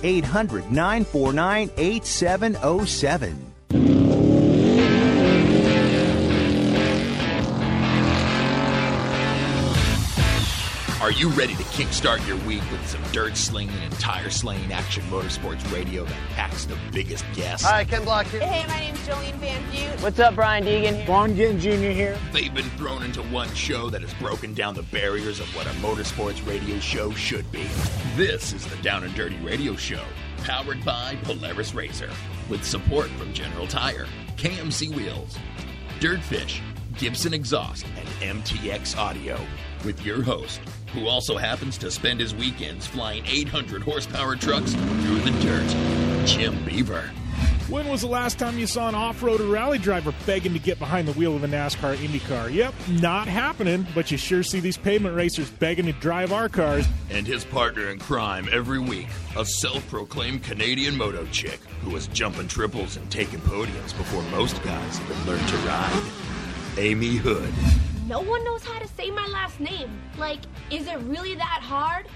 800-949-8707. Are you ready to kickstart your week with some dirt slinging and tire slaying action motorsports radio that packs the biggest guests? Hi, Ken Block here. Hey, my name's Jolene Van Butte. What's up, Brian Deegan? Vaughn Ginn Jr. here. They've been thrown into one show that has broken down the barriers of what a motorsports radio show should be. This is the Down and Dirty Radio Show, powered by Polaris RZR, with support from General Tire, KMC Wheels, Dirtfish, Gibson Exhaust, and MTX Audio, with your host, who also happens to spend his weekends flying 800 horsepower trucks through the dirt, Jim Beaver. When was the last time you saw an off-roader rally driver begging to get behind the wheel of a NASCAR IndyCar? Yep, not happening, but you sure see these pavement racers begging to drive our cars. And his partner in crime every week, a self-proclaimed Canadian moto chick who is jumping triples and taking podiums before most guys even learn to ride, Amy Hood. No one knows how to say my last name. Like, is it really that hard?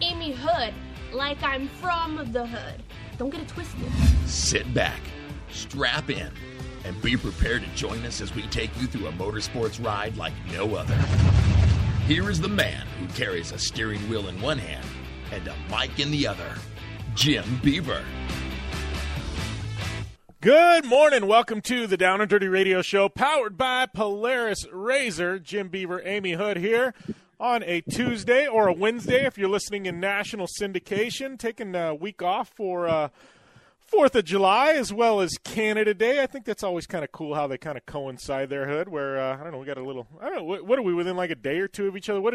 Amy Hood, like I'm from the hood. Don't get it twisted. Sit back, strap in, and be prepared to join us as we take you through a motorsports ride like no other. Here is the man who carries a steering wheel in one hand and a mic in the other, Jim Beaver. Good morning. Welcome to the Down and Dirty Radio Show, powered by Polaris RZR. Jim Beaver, Amy Hood here on a Tuesday or a Wednesday if you're listening in national syndication, taking a week off for 4th of July as well as Canada Day. I think that's always kind of cool how they kind of coincide their Hood where, I don't know, we got a little, I don't know, what are we, within like a day or two of each other? What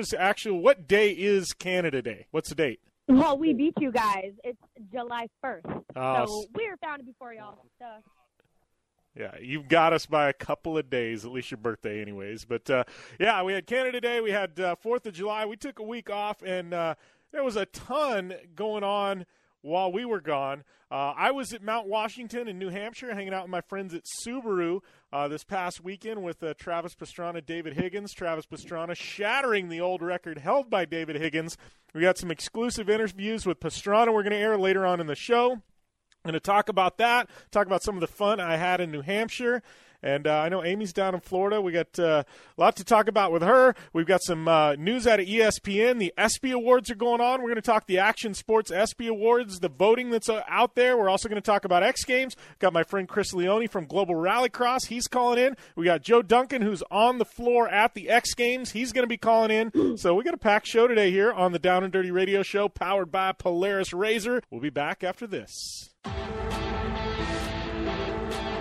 day is Canada Day? What's the date? Well, we beat you guys. It's July 1st. Oh. So we were founded before y'all. So. Yeah, you've got us by a couple of days, at least your birthday anyways. But, yeah, we had Canada Day. We had 4th of July. We took a week off, and there was a ton going on while we were gone. I was at Mount Washington in New Hampshire hanging out with my friends at Subaru this past weekend with Travis Pastrana, David Higgins. Travis Pastrana shattering the old record held by David Higgins. We got some exclusive interviews with Pastrana we're going to air later on in the show. I'm going to talk about that, talk about some of the fun I had in New Hampshire. And I know Amy's down in Florida. We got a lot to talk about with her. We've got some news out of ESPN. The ESPY Awards are going on. We're going to talk the Action Sports ESPY Awards, the voting that's out there. We're also going to talk about X Games. Got my friend Chris Leone from Global Rallycross. He's calling in. We got Joe Duncan, who's on the floor at the X Games. He's going to be calling in. So we got a packed show today here on the Down and Dirty Radio Show, powered by Polaris RZR. We'll be back after this.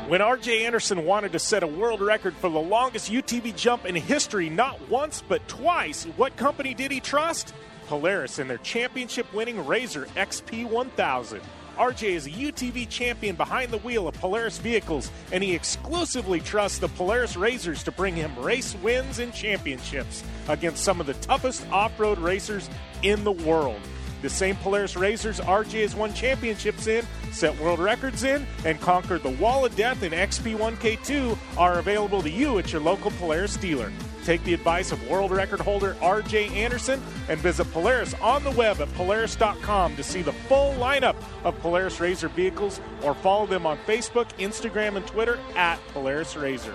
When R.J. Anderson wanted to set a world record for the longest UTV jump in history, not once but twice, what company did he trust? Polaris and their championship-winning RZR XP1000. R.J. is a UTV champion behind the wheel of Polaris vehicles, and he exclusively trusts the Polaris RZRs to bring him race wins and championships against some of the toughest off-road racers in the world. The same Polaris RZRs RJ has won championships in, set world records in, and conquered the Wall of Death in XP1K2 are available to you at your local Polaris dealer. Take the advice of world record holder RJ Anderson and visit Polaris on the web at Polaris.com to see the full lineup of Polaris RZR vehicles or follow them on Facebook, Instagram, and Twitter at Polaris RZR.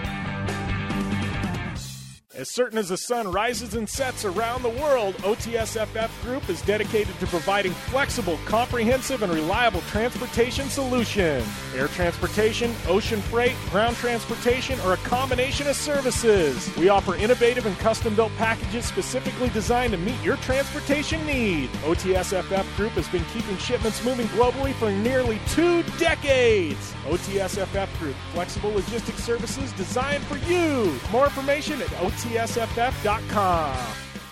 As certain as the sun rises and sets around the world, OTSFF Group is dedicated to providing flexible, comprehensive, and reliable transportation solutions. Air transportation, ocean freight, ground transportation, or a combination of services. We offer innovative and custom-built packages specifically designed to meet your transportation needs. OTSFF Group has been keeping shipments moving globally for nearly 2 decades. OTSFF Group, flexible logistics services designed for you. More information at OTSFF.com.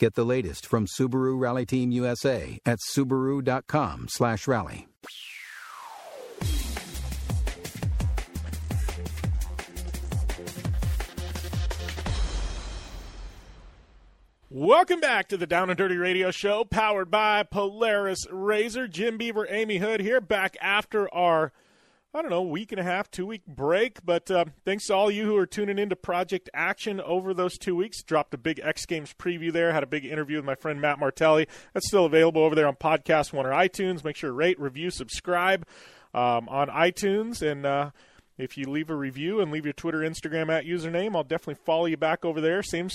Get the latest from Subaru Rally Team USA at Subaru.com/rally. Welcome back to the Down and Dirty Radio Show, powered by Polaris RZR. Jim Beaver, Amy Hood here, back after our, I don't know, week and a half, 2-week break. But thanks to all you who are tuning in to Project Action over those 2 weeks. Dropped a big X Games preview there. Had a big interview with my friend Matt Martelli. That's still available over there on Podcast One or iTunes. Make sure to rate, review, subscribe on iTunes. And if you leave a review and leave your Twitter, Instagram, @username, I'll definitely follow you back over there. Same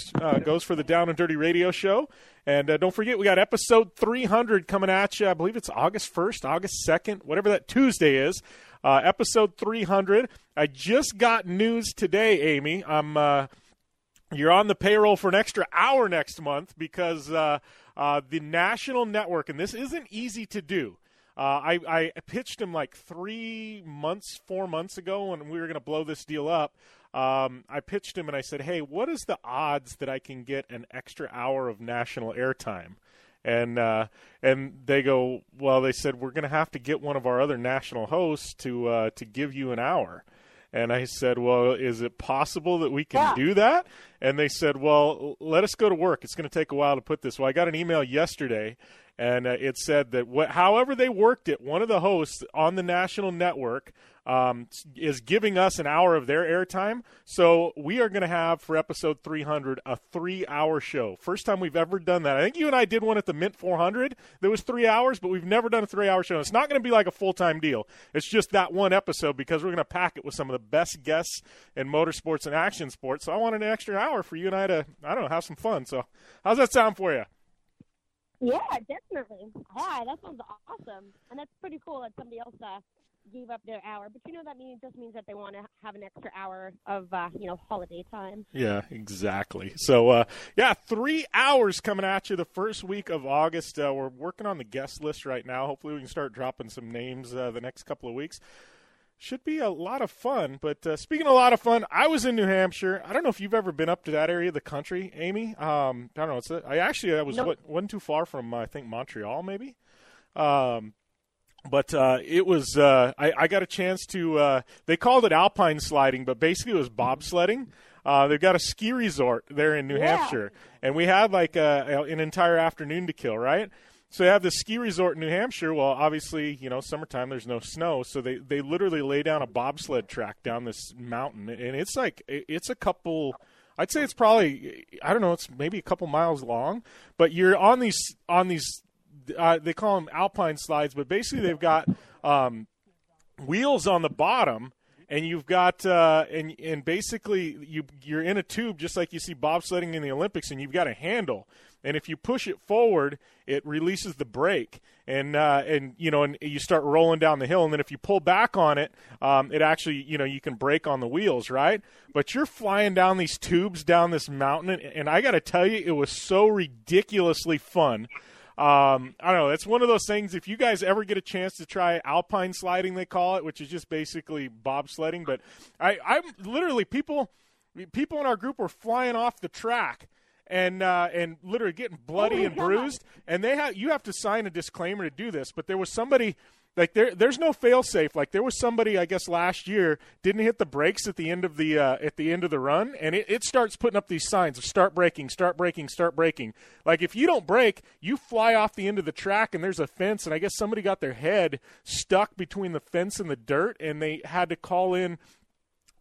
goes for the Down and Dirty Radio Show. And don't forget, we got episode 300 coming at you. I believe it's August 1st, August 2nd, whatever that Tuesday is. Episode 300. I just got news today, Amy. You're on the payroll for an extra hour next month because the national network, and this isn't easy to do. I pitched him like 4 months ago when we were going to blow this deal up. I pitched him and I said, hey, what is the odds that I can get an extra hour of national airtime? And they go, well, they said, we're going to have to get one of our other national hosts to give you an hour. And I said, well, is it possible that we can do that? And they said, well, let us go to work. It's going to take a while to put this. Well, I got an email yesterday, and it said that however they worked it, one of the hosts on the national network is giving us an hour of their airtime. So we are going to have, for episode 300, a 3-hour show. First time we've ever done that. I think you and I did one at the Mint 400 that was 3 hours, but we've never done a 3-hour show. It's not going to be like a full-time deal. It's just that one episode because we're going to pack it with some of the best guests in motorsports and action sports. So I want an extra hour for you and I to, I don't know, have some fun. So how's that sound for you? Yeah, definitely. Hi, that sounds awesome. And that's pretty cool that somebody else gave up their hour, but you know that means just means that they want to have an extra hour of holiday time. Yeah, exactly. So 3 hours coming at you the first week of August. We're working on the guest list right now. Hopefully we can start dropping some names the next couple of weeks. Should be a lot of fun. But speaking of a lot of fun, I was in New Hampshire. I don't know if you've ever been up to that area of the country, Amy. I don't know. I wasn't too far from I think Montreal, maybe. But it was I got a chance to they called it alpine sliding, but basically it was bobsledding. They've got a ski resort there in New Hampshire, and we had like an entire afternoon to kill, right? So they have this ski resort in New Hampshire. Well, obviously, you know, summertime, there's no snow. So they literally lay down a bobsled track down this mountain. And it's like, it's a couple, I'd say it's probably, I don't know, it's maybe a couple miles long, but you're on these they call them alpine slides, but basically they've got wheels on the bottom, and you've got and basically you're in a tube just like you see bobsledding in the Olympics, and you've got a handle. And if you push it forward, it releases the brake, and you start rolling down the hill. And then if you pull back on it, it actually, you can brake on the wheels, right? But you're flying down these tubes down this mountain, and I got to tell you, it was so ridiculously fun. I don't know. It's one of those things. If you guys ever get a chance to try alpine sliding, they call it, which is just basically bobsledding. But I'm literally people in our group were flying off the track. And literally getting bloody and bruised, and you have to sign a disclaimer to do this. But there was somebody, like there's no fail safe. Like there was somebody, I guess last year, didn't hit the brakes at the end of the run, and it starts putting up these signs of start braking, start braking, start braking. Like if you don't brake, you fly off the end of the track, and there's a fence, and I guess somebody got their head stuck between the fence and the dirt, and they had to call in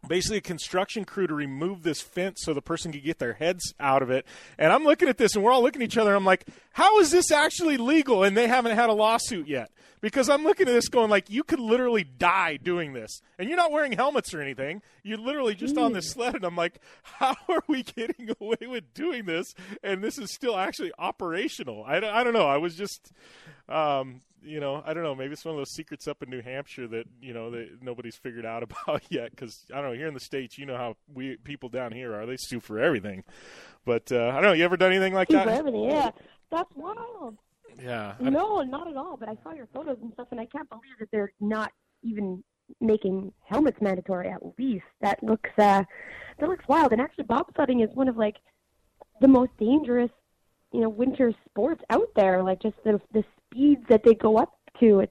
basically a construction crew to remove this fence so the person could get their heads out of it. And I'm looking at this, and we're all looking at each other, and I'm like, how is this actually legal? And they haven't had a lawsuit yet, because I'm looking at this going like, you could literally die doing this, and you're not wearing helmets or anything. You're literally just on this sled, and I'm like, how are we getting away with doing this? And this is still actually operational. I don't know. I was just I don't know. Maybe it's one of those secrets up in New Hampshire that, that nobody's figured out about yet. Because I don't know, here in the States, how people down here are. They sue for everything. But I don't know. You ever done anything like that? Sue for everything, yeah. That's wild. Yeah. No, not at all. But I saw your photos and stuff, and I can't believe that they're not even making helmets mandatory at least. That looks wild. And actually, bobsledding is one of like the most dangerous, winter sports out there. Like just the speeds that they go up to, it's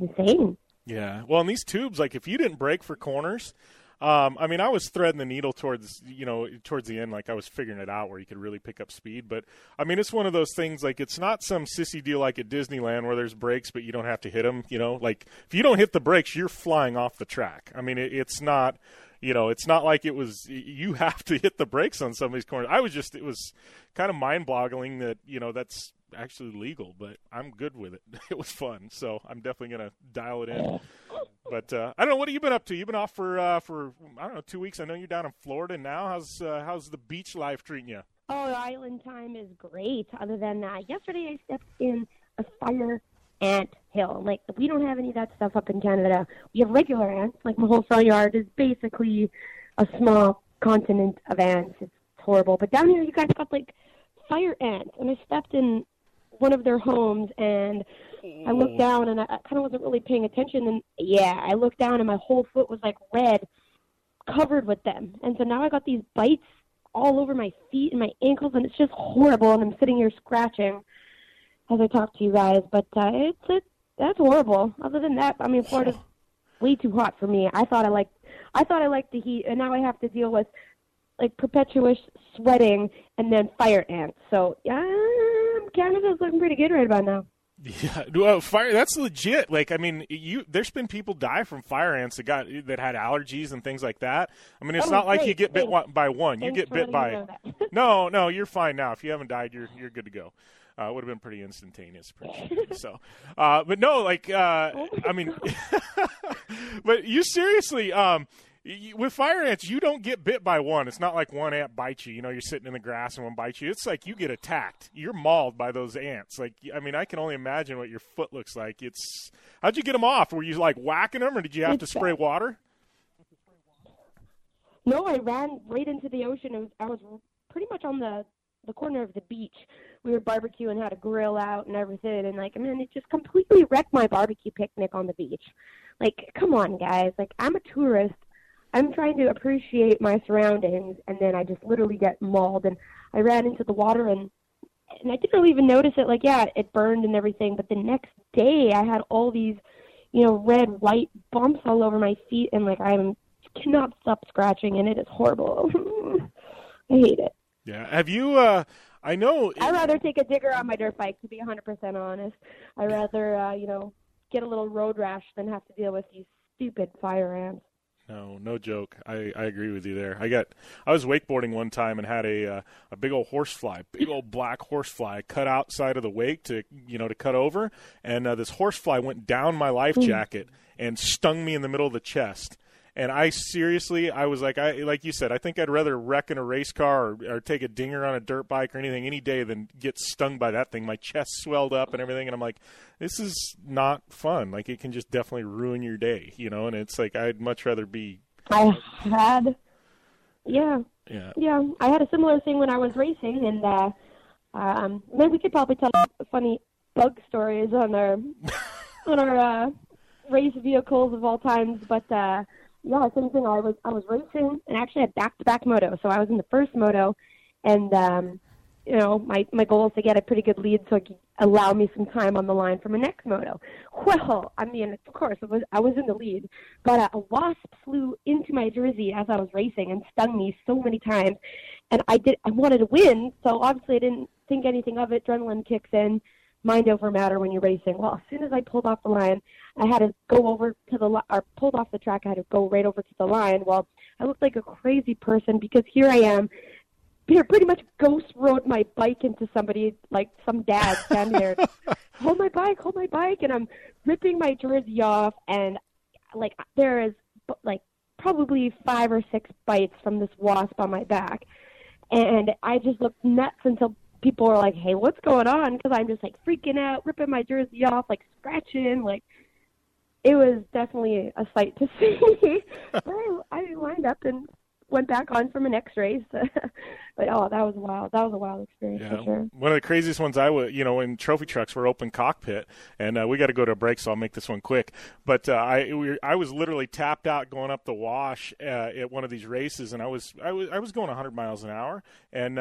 insane. Yeah. Well, and these tubes, like if you didn't brake for corners, I was threading the needle towards the end, like I was figuring it out where you could really pick up speed. But it's one of those things, like it's not some sissy deal like at Disneyland where there's brakes, but you don't have to hit them. Like if you don't hit the brakes, you're flying off the track. It's not, it's not like it was, you have to hit the brakes on somebody's corner. It was kind of mind boggling that, that's actually legal, but I'm good with it. It was fun, so I'm definitely gonna dial it in. But I don't know, what have you been up to? You've been off for I don't know, 2 weeks. I know you're down in Florida now. How's the beach life treating you? Oh, island time is great. Other than that, yesterday I stepped in a fire ant hill. Like we don't have any of that stuff up in Canada. We have regular ants. Like my whole front yard is basically a small continent of ants. It's horrible. But down here, you guys got like fire ants, and I stepped in one of their homes, and I looked down, and I kind of wasn't really paying attention, and I looked down, and my whole foot was like red, covered with them. And so now I got these bites all over my feet and my ankles, and it's just horrible, and I'm sitting here scratching as I talk to you guys, but that's horrible. Other than that, Florida's way too hot for me. I thought I liked the heat, and now I have to deal with like perpetuous sweating and then fire ants. So Canada's looking pretty good right about now. Yeah, well, fire—that's legit. Like, there's been people die from fire ants that had allergies and things like that. It's not great. Like you get bit by one; you get bit by. No, you're fine now. If you haven't died, you're good to go. It would have been pretty instantaneous. So, but no, like, but you seriously. With fire ants, you don't get bit by one. It's not like one ant bites you. You're sitting in the grass and one bites you. It's like you get attacked. You're mauled by those ants. Like, I can only imagine what your foot looks like. How'd you get them off? Were you like whacking them, or did you have to spray water? No, I ran right into the ocean. I was pretty much on the corner of the beach. We were barbecuing, had a grill out and everything, and it just completely wrecked my barbecue picnic on the beach. Like, come on, guys. Like, I'm a tourist. I'm trying to appreciate my surroundings, and then I just literally get mauled, and I ran into the water, and I didn't really even notice it. Like, yeah, it burned and everything, but the next day I had all these, red, white bumps all over my feet, and, like, I cannot stop scratching, and it is horrible. I hate it. Yeah. Have you I know. I'd rather take a digger on my dirt bike, to be 100% honest. I'd rather, get a little road rash than have to deal with these stupid fire ants. No, no joke. I agree with you there. I was wakeboarding one time and had a big old horsefly, big old black horsefly, cut outside of the wake to cut over, and this horsefly went down my life jacket and stung me in the middle of the chest. And I was like, like you said, I think I'd rather wreck in a race car or take a dinger on a dirt bike or anything any day than get stung by that thing. My chest swelled up and everything, and I'm like, this is not fun. Like, it can just definitely ruin your day, and it's like I'd much rather be. I had a similar thing when I was racing, and maybe we could probably tell funny bug stories on our race vehicles of all times, but. Yeah, same thing. I was racing, and I actually had back-to-back moto. So I was in the first moto, and my goal is to get a pretty good lead so it could allow me some time on the line for my next moto. Well, I mean, of course, I was in the lead, but a wasp flew into my jersey as I was racing and stung me so many times. And I wanted to win, so obviously I didn't think anything of it. Adrenaline kicks in. Mind over matter when you're racing. Well, as soon as I pulled off the line, I had to go over to pulled off the track, I had to go right over to the line. Well, I looked like a crazy person because here I am, pretty much ghost rode my bike into somebody, like some dad standing there, hold my bike, and I'm ripping my jersey off, and like there is like probably 5 or 6 bites from this wasp on my back, and I just looked nuts until people are like, hey, what's going on? Because I'm just, like, freaking out, ripping my jersey off, like, scratching. Like, it was definitely a sight to see. But I lined up and went back on for my next race. But, that was wild. That was a wild experience, for sure. One of the craziest ones I was, in trophy trucks, we're open cockpit, and we got to go to a break, so I'll make this one quick. But I was literally tapped out going up the wash at one of these races, and I was going 100 miles an hour, and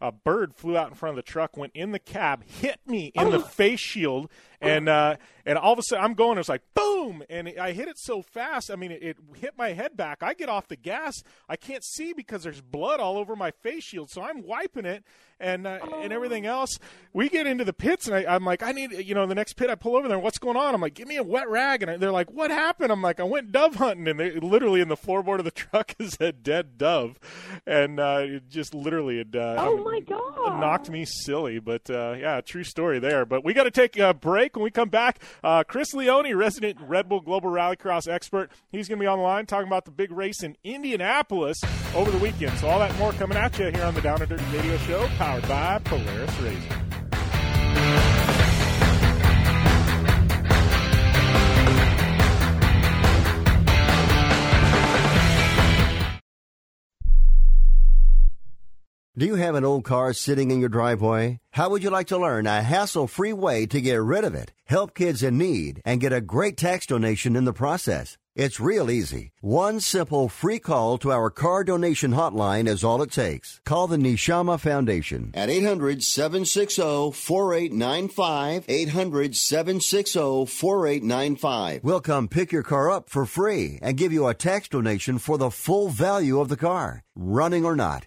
a bird flew out in front of the truck, went in the cab, hit me in the face shield, and all of a sudden I'm going, it's like boom, and I hit it so fast, I mean it hit my head back. I get off the gas, I can't see because there's blood all over my face shield, so I'm wiping it and everything else. We get into the pits, and I'm like, I need, the next pit I pull over there, what's going on? I'm like, give me a wet rag, and they're like, what happened? I'm like, I went dove hunting, and they literally in the floorboard of the truck is a dead dove, and it just literally had. Oh my God. Knocked me silly, but true story there. But we got to take a break. When we come back, Chris Leone, resident Red Bull Global Rallycross expert, he's going to be on the line talking about the big race in Indianapolis over the weekend. So all that more coming at you here on the Down and Dirty Radio Show, powered by Polaris RZR. Do you have an old car sitting in your driveway? How would you like to learn a hassle-free way to get rid of it, help kids in need, and get a great tax donation in the process? It's real easy. One simple free call to our car donation hotline is all it takes. Call the Neshama Foundation at 800-760-4895, 800-760-4895. We'll come pick your car up for free and give you a tax donation for the full value of the car, running or not.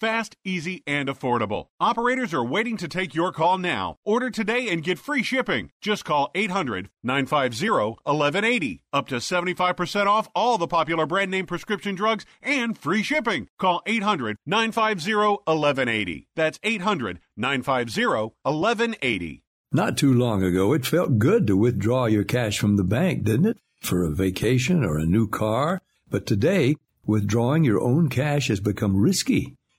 Fast, easy, and affordable. Operators are waiting to take your call now. Order today and get free shipping. Just call 800-950-1180. Up to 75% off all the popular brand name prescription drugs and free shipping. Call 800-950-1180. That's 800-950-1180. Not too long ago, it felt good to withdraw your cash from the bank, didn't it? For a vacation or a new car. But today, withdrawing your own cash has become risky.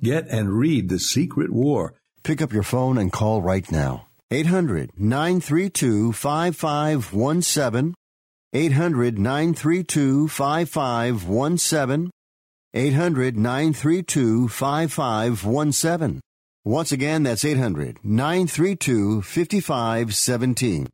get and read The Secret War. Pick up your phone and call right now. 800-932-5517. 800-932-5517. 800-932-5517. Once again, that's 800-932-5517.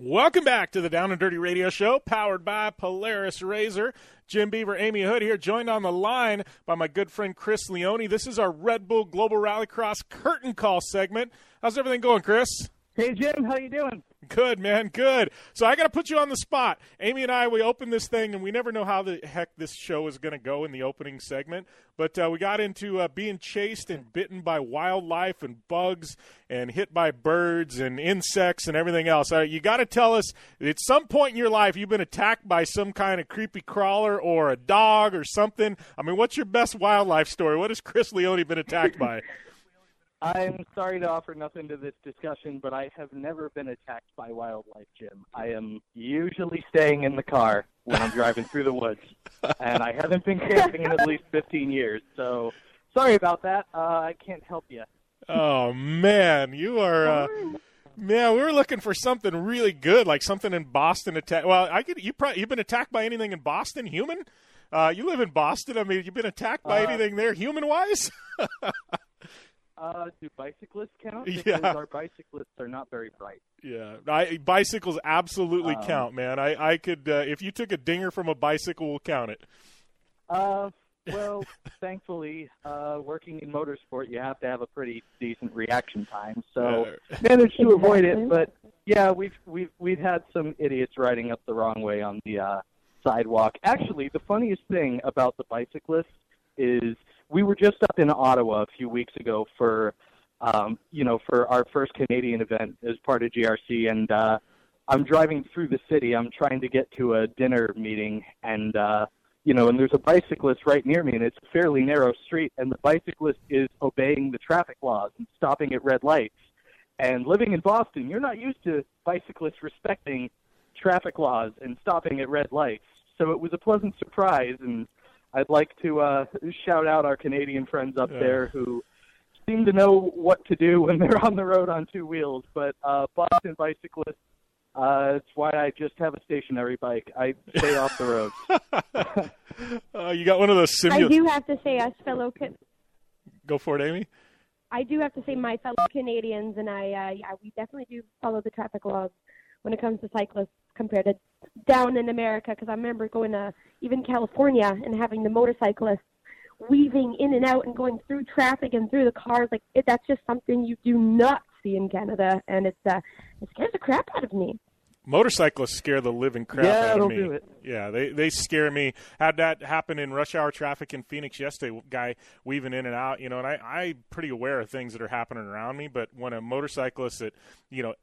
Welcome back to the Down and Dirty Radio Show, powered by Polaris RZR. Jim Beaver, Amy Hood here, joined on the line by my good friend Chris Leone. This is our Red Bull Global Rallycross curtain call segment. How's everything going, Chris? Hey, Jim. How you doing? Good, man. Good. So I got to put you on the spot. Amy and I, we opened this thing, and we never know how the heck this show is going to go in the opening segment. But we got into being chased and bitten by wildlife and bugs and hit by birds and insects and everything else. All right, you got to tell us, at some point in your life, you've been attacked by some kind of creepy crawler or a dog or something. I mean, what's your best wildlife story? What has Chris Leone been attacked by? I'm sorry to offer nothing to this discussion, but I have never been attacked by wildlife, Jim. I am usually staying in the car when I'm driving through the woods, and I haven't been camping in at least 15 years, so sorry about that. I can't help you. Oh, man, you are... Man, we were looking for something really good, like something in Boston. Well, you've been attacked by anything in Boston, human? You live in Boston. I mean, you've been attacked by anything there, human-wise? Do bicyclists count? Because our bicyclists are not very bright. Yeah, bicycles absolutely count, man. I could, if you took a dinger from a bicycle, we'll count it. Well, thankfully, working in motorsport, you have to have a pretty decent reaction time, so managed to avoid it. But yeah, we've had some idiots riding up the wrong way on the sidewalk. Actually, the funniest thing about the bicyclists is. We were just up in Ottawa a few weeks ago for, for our first Canadian event as part of GRC, and I'm driving through the city. I'm trying to get to a dinner meeting, and and there's a bicyclist right near me, and it's a fairly narrow street, and the bicyclist is obeying the traffic laws and stopping at red lights. And living in Boston, you're not used to bicyclists respecting traffic laws and stopping at red lights, so it was a pleasant surprise, and I'd like to shout out our Canadian friends up there who seem to know what to do when they're on the road on two wheels. But Boston bicyclists, that's why I just have a stationary bike. I stay off the road. You got one of those simulators. I do have to say, Go for it, Amy. I do have to say my fellow Canadians, and we definitely do follow the traffic laws when it comes to cyclists compared to down in America, because I remember going to even California and having the motorcyclists weaving in and out and going through traffic and through the cars. Like that's just something you do not see in Canada, and it scares the crap out of me. Motorcyclists scare the living crap out of me. Do it. Yeah, they scare me. Had that happen in rush hour traffic in Phoenix yesterday, guy weaving in and out, and I'm pretty aware of things that are happening around me, but when a motorcyclist at,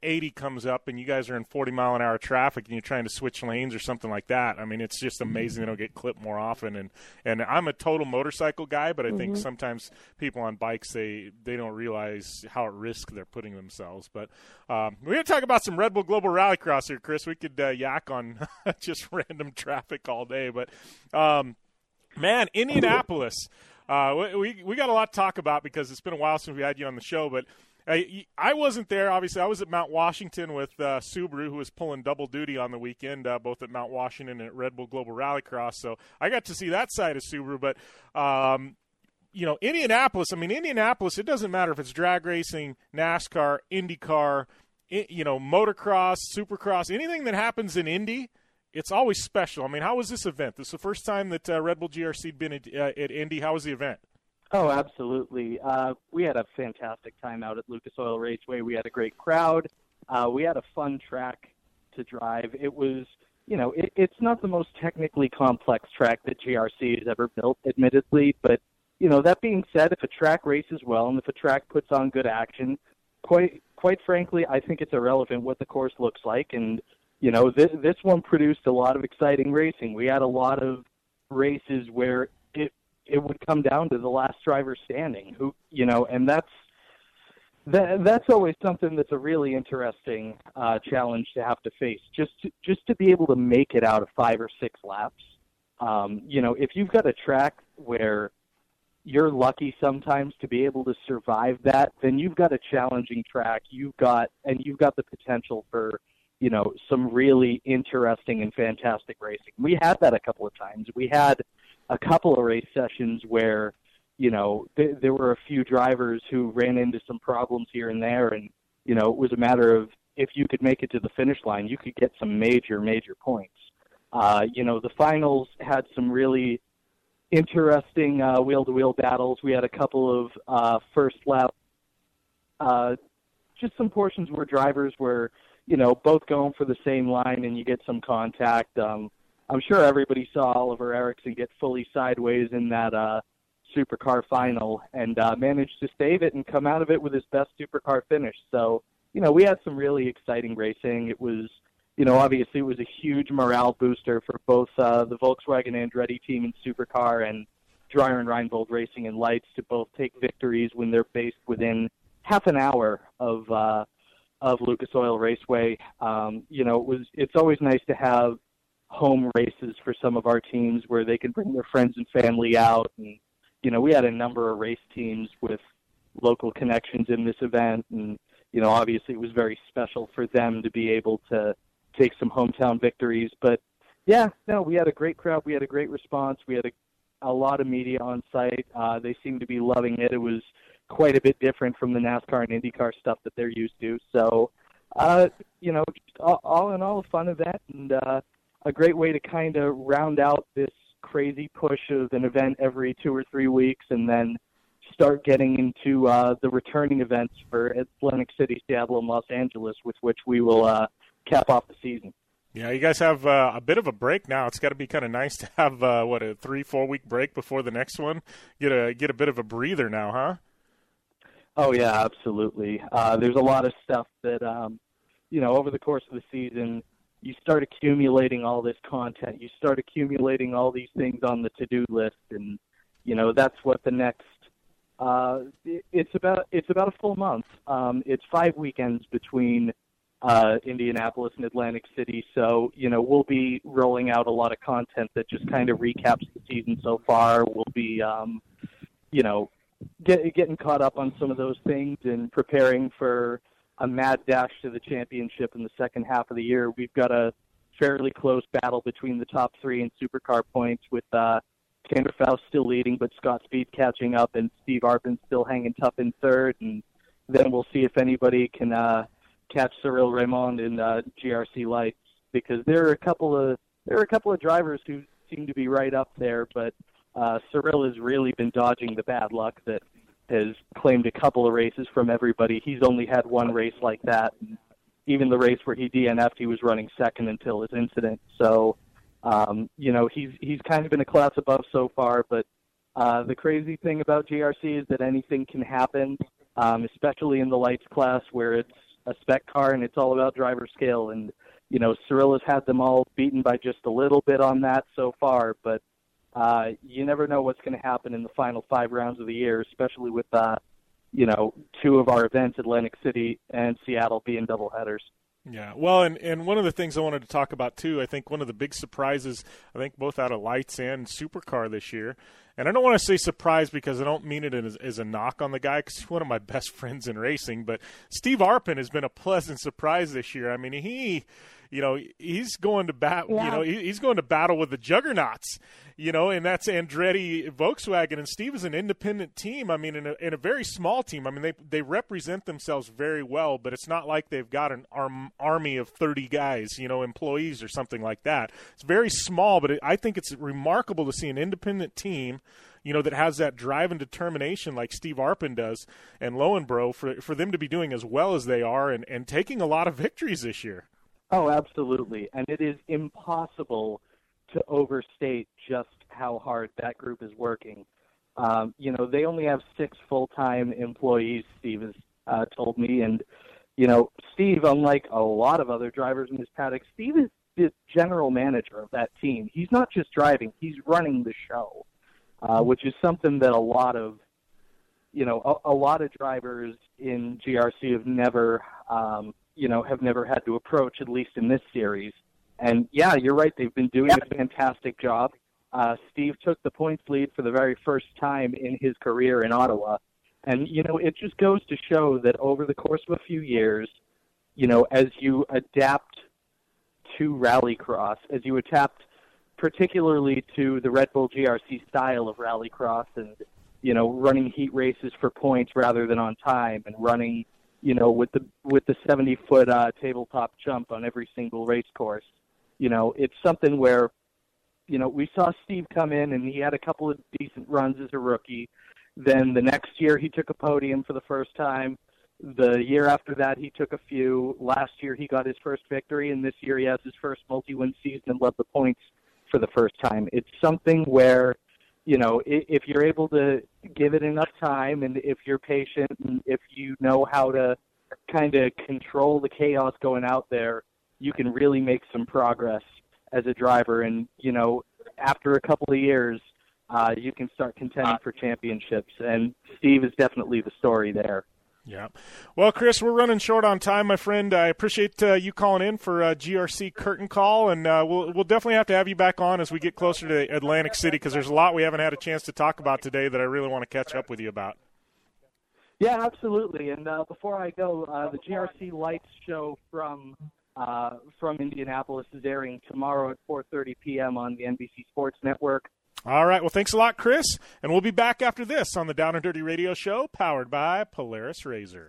80 comes up and you guys are in 40-mile-an-hour traffic and you're trying to switch lanes or something like that, I mean, it's just amazing they don't get clipped more often. And I'm a total motorcycle guy, but I think sometimes people on bikes, they don't realize how at risk they're putting themselves. But we're going to talk about some Red Bull Global Rallycross here, Chris. We could yak on just random traffic all day, but man, Indianapolis, we got a lot to talk about because it's been a while since we had you on the show. But I wasn't there, obviously. I was at Mount Washington with Subaru, who was pulling double duty on the weekend, both at Mount Washington and at Red Bull Global Rallycross. So I got to see that side of Subaru. But, you know, Indianapolis, it doesn't matter if it's drag racing, NASCAR, IndyCar, you know, motocross, supercross, anything that happens in Indy, it's always special. I mean, how was this event? This is the first time that Red Bull GRC had been at Indy. How was the event? Oh, absolutely. We had a fantastic time out at Lucas Oil Raceway. We had a great crowd. We had a fun track to drive. It was, you know, it's not the most technically complex track that GRC has ever built, admittedly. But, you know, that being said, if a track races well and if a track puts on good action, quite frankly, I think it's irrelevant what the course looks like. And, you know, this one produced a lot of exciting racing. We had a lot of races where it would come down to the last driver standing, who, you know, and that's always something that's a really interesting challenge to have to face, just to be able to make it out of 5 or 6 laps. You know, if you've got a track where you're lucky sometimes to be able to survive that, then you've got a challenging track. You've got the potential for, you know, some really interesting and fantastic racing. We had that a couple of times. We had a couple of race sessions where, you know, there were a few drivers who ran into some problems here and there. And, you know, it was a matter of if you could make it to the finish line, you could get some major, major points. You know, the finals had some really interesting wheel-to-wheel battles. We had a couple of first lap, just some portions where drivers were, you know, both going for the same line and you get some contact. I'm sure everybody saw Oliver Erickson get fully sideways in that supercar final and managed to save it and come out of it with his best supercar finish. So, you know, we had some really exciting racing. It was, you know, obviously it was a huge morale booster for both the Volkswagen Andretti team in supercar and Dreyer and Reinbold Racing and Lights to both take victories when they're based within half an hour of Lucas Oil Raceway. You know, it's always nice to have home races for some of our teams where they can bring their friends and family out. And, you know, we had a number of race teams with local connections in this event. And, you know, obviously it was very special for them to be able to take some hometown victories. But, yeah, no, we had a great crowd. We had a great response. We had a lot of media on site. They seemed to be loving it. It was quite a bit different from the NASCAR and IndyCar stuff that they're used to. So, you know, just all in all, a fun event and a great way to kind of round out this crazy push of an event every 2 or 3 weeks and then start getting into the returning events for Atlantic City, Seattle, and Los Angeles, with which we will cap off the season. Yeah, you guys have a bit of a break now. It's got to be kind of nice to have, a 3-4 week break before the next one? Get a bit of a breather now, huh? Oh, yeah, absolutely. There's a lot of stuff that, you know, over the course of the season, you start accumulating all this content. You start accumulating all these things on the to-do list. And, you know, that's what the next it's about a full month. It's 5 weekends between Indianapolis and Atlantic City. So, you know, we'll be rolling out a lot of content that just kind of recaps the season so far. We'll be, you know, getting caught up on some of those things and preparing for a mad dash to the championship in the second half of the year. We've got a fairly close battle between the top 3 in supercar points with Tanner Faust still leading, but Scott Speed catching up and Steve Arpin still hanging tough in 3rd. And then we'll see if anybody can catch Cyril Raymond in GRC Lights, because there are a couple of drivers who seem to be right up there, but Cyril has really been dodging the bad luck that has claimed a couple of races from everybody. He's only had one race like that. And even the race where he DNF'd, he was running second until his incident. So, you know, he's kind of been a class above so far. But the crazy thing about GRC is that anything can happen, especially in the lights class where it's a spec car and it's all about driver skill. And, you know, Cyril has had them all beaten by just a little bit on that so far. But you never know what's going to happen in the final 5 rounds of the year, especially with, you know, 2 of our events, Atlantic City and Seattle, being doubleheaders. Yeah, well, and one of the things I wanted to talk about, too, I think one of the big surprises, I think both out of lights and supercar this year, and I don't want to say surprise because I don't mean it as a knock on the guy because he's one of my best friends in racing, but Steve Arpin has been a pleasant surprise this year. I mean, he's going to bat. Yeah. You know, he's going to battle with the juggernauts. You know, and that's Andretti Volkswagen, and Steve is an independent team. I mean, in a very small team. I mean, they represent themselves very well, but it's not like they've got an army of 30 guys, you know, employees or something like that. It's very small, but I think it's remarkable to see an independent team, you know, that has that drive and determination like Steve Arpin does and Lowenbrow for them to be doing as well as they are and taking a lot of victories this year. Oh, absolutely. And it is impossible to overstate just how hard that group is working. You know, they only have 6 full-time employees, Steve has told me. And, you know, Steve, unlike a lot of other drivers in this paddock, Steve is the general manager of that team. He's not just driving, he's running the show, which is something that a lot of drivers in GRC have never had to approach, at least in this series. And, yeah, you're right. They've been doing a fantastic job. Steve took the points lead for the very first time in his career in Ottawa. And, you know, it just goes to show that over the course of a few years, you know, as you adapt to rallycross, as you adapt particularly to the Red Bull GRC style of rallycross and, you know, running heat races for points rather than on time and running, you know, with the 70-foot tabletop jump on every single race course. You know, it's something where, you know, we saw Steve come in and he had a couple of decent runs as a rookie. Then the next year he took a podium for the first time. The year after that he took a few. Last year he got his first victory, and this year he has his first multi-win season and led the points for the first time. It's something where, you know, if you're able to give it enough time and if you're patient and if you know how to kind of control the chaos going out there, you can really make some progress as a driver. And, you know, after a couple of years, you can start contending for championships. And Steve is definitely the story there. Yeah. Well, Chris, we're running short on time, my friend. I appreciate you calling in for GRC Curtain Call, and we'll definitely have to have you back on as we get closer to Atlantic City because there's a lot we haven't had a chance to talk about today that I really want to catch up with you about. Yeah, absolutely. And before I go, the GRC Lights show from Indianapolis is airing tomorrow at 4:30 p.m. on the NBC Sports Network. All right. Well, thanks a lot, Chris. And we'll be back after this on the Down and Dirty Radio Show, powered by Polaris RZR.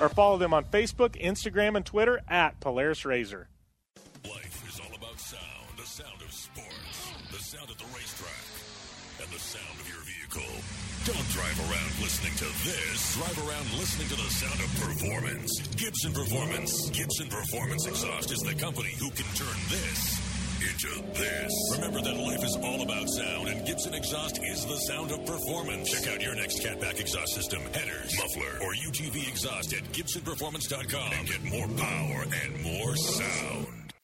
or follow them on Facebook, Instagram, and Twitter at Polaris RZR. Life is all about sound. The sound of sports, the sound of the racetrack, and the sound of your vehicle. Don't drive around listening to this. Drive around listening to the sound of performance. Gibson Performance. Gibson Performance Exhaust is the company who can turn this into this. Remember that life is all about sound, and Gibson Exhaust is the sound of performance. Check out your next catback exhaust system, headers, muffler, or UGV exhaust at GibsonPerformance.com and get more power and more sound.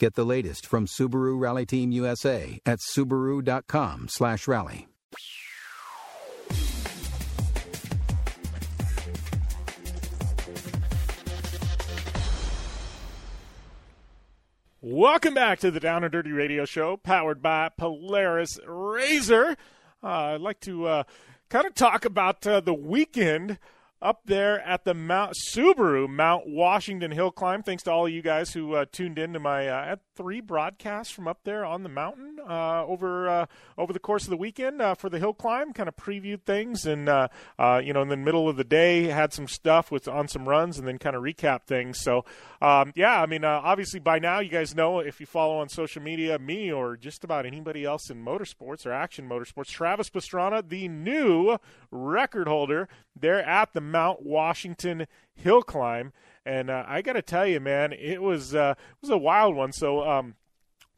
Get the latest from Subaru Rally Team USA at Subaru.com/rally. Welcome back to the Down and Dirty Radio Show, powered by Polaris RZR. I'd like to kind of talk about the weekend up there at the Mount Washington hill climb. Thanks to all of you guys who tuned in to my three broadcasts from up there on the mountain over the course of the weekend for the hill climb. Kind of previewed things and in the middle of the day had some stuff with on some runs and then kind of recap things. So obviously by now you guys know, if you follow on social media me or just about anybody else in motorsports or action motorsports, Travis Pastrana, the new record holder there at the Mount Washington hill climb. And I got to tell you, man, it was a wild one. So, some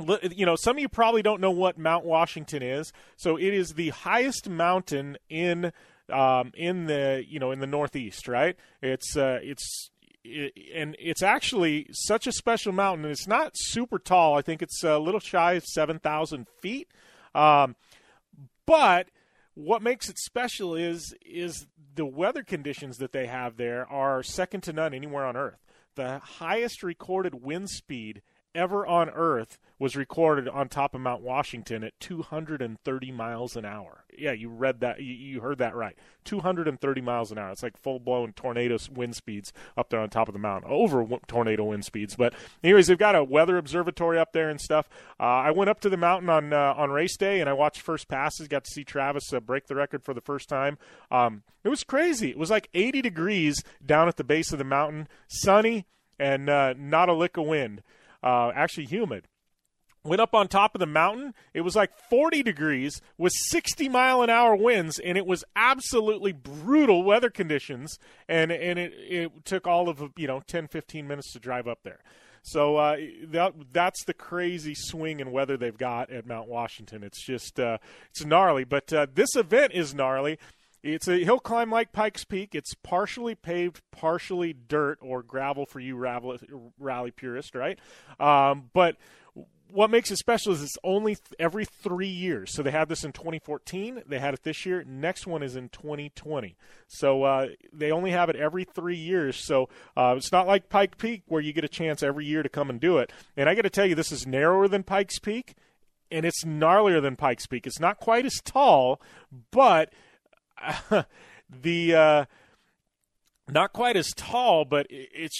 of you probably don't know what Mount Washington is. So it is the highest mountain in the Northeast, right? It's actually such a special mountain, and it's not super tall. I think it's a little shy of 7,000 feet. But what makes it special is the weather conditions that they have there are second to none anywhere on Earth. The highest recorded wind speed ever on Earth was recorded on top of Mount Washington at 230 miles an hour. Yeah, you read that. You heard that right. 230 miles an hour. It's like full-blown tornado wind speeds up there on top of the mountain, over tornado wind speeds. But anyways, they've got a weather observatory up there and stuff. I went up to the mountain on race day, and I watched first passes, got to see Travis break the record for the first time. It was crazy. It was like 80 degrees down at the base of the mountain, sunny, and not a lick of wind. Actually humid. Went up on top of the mountain. It was like 40 degrees with 60-mile-an-hour winds, and it was absolutely brutal weather conditions, and it took all of 10, 15 minutes to drive up there. So that's the crazy swing in weather they've got at Mount Washington. It's just it's gnarly, but this event is gnarly. It's a hill climb like Pikes Peak. It's partially paved, partially dirt or gravel for you rally purists, right? But what makes it special is it's only every 3 years. So they had this in 2014. They had it this year. Next one is in 2020. So they only have it every 3 years. So it's not like Pike Peak where you get a chance every year to come and do it. And I got to tell you, this is narrower than Pikes Peak, and it's gnarlier than Pikes Peak. It's not quite as tall, but – not quite as tall, but it's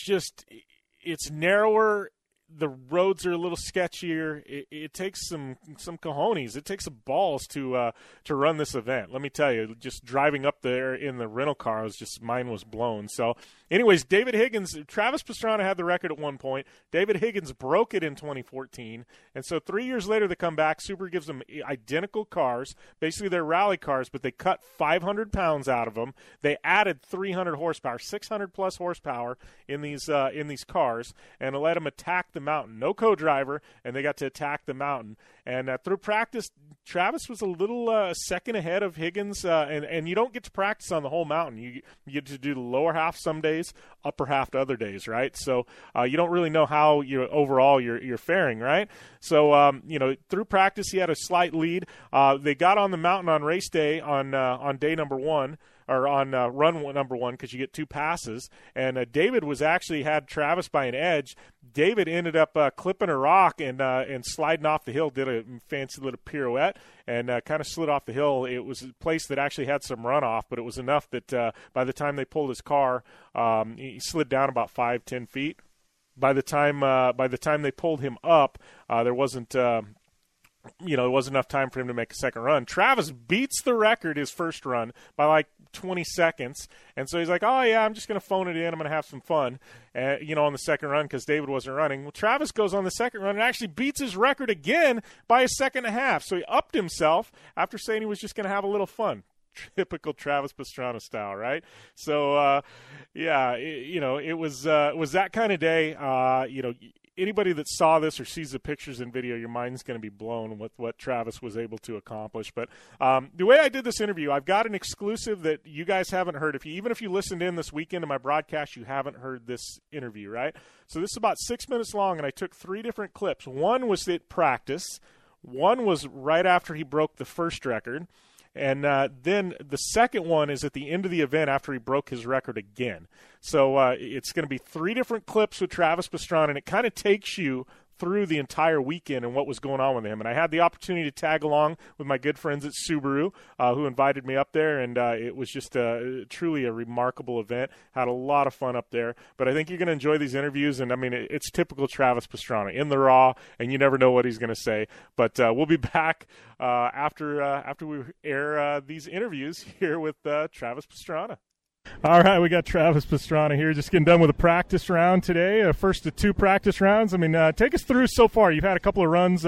narrower. The roads are a little sketchier. It takes some cojones. It takes some balls to run this event. Let me tell you, just driving up there in the rental car, mine was blown. So anyways, David Higgins, Travis Pastrana had the record at one point. David Higgins broke it in 2014. And so 3 years later, they come back. Subaru gives them identical cars. Basically, they're rally cars, but they cut 500 pounds out of them. They added 300 horsepower, 600-plus horsepower in these cars, and let them attack the mountain. No co-driver, and they got to attack the mountain. And through practice, Travis was a little second ahead of Higgins, and you don't get to practice on the whole mountain. You get to do the lower half some days, upper half other days, right? So you don't really know how you're overall faring, right? So through practice he had a slight lead. They got on the mountain on race day on day number one. or on run number one, because you get two passes. And David was actually had Travis by an edge. David ended up clipping a rock and sliding off the hill, did a fancy little pirouette, and kind of slid off the hill. It was a place that actually had some runoff, but it was enough that by the time they pulled his car, he slid down about 5-10 feet. By the time they pulled him up, there wasn't it wasn't enough time for him to make a second run. Travis beats the record his first run by like 20 seconds. And so he's like, oh, yeah, I'm just going to phone it in. I'm going to have some fun, on the second run, because David wasn't running. Well, Travis goes on the second run and actually beats his record again by a second and a half. So he upped himself after saying he was just going to have a little fun. Typical Travis Pastrana style, right? So, it was that kind of day. Anybody that saw this or sees the pictures and video, your mind's going to be blown with what Travis was able to accomplish. But the way I did this interview, I've got an exclusive that you guys haven't heard. Even if you listened in this weekend to my broadcast, you haven't heard this interview, right? So this is about 6 minutes long, and I took three different clips. One was at practice. One was right after he broke the first record. And then the second one is at the end of the event after he broke his record again. So it's going to be three different clips with Travis Pastrana, and it kind of takes you through the entire weekend and what was going on with him. And I had the opportunity to tag along with my good friends at Subaru, who invited me up there, and it was just truly a remarkable event. Had a lot of fun up there. But I think you're going to enjoy these interviews, and, I mean, it's typical Travis Pastrana, in the raw, and you never know what he's going to say. But we'll be back after we air these interviews here with Travis Pastrana. All right, we got Travis Pastrana here, just getting done with a practice round today, first of two practice rounds. I mean, take us through so far. You've had a couple of runs,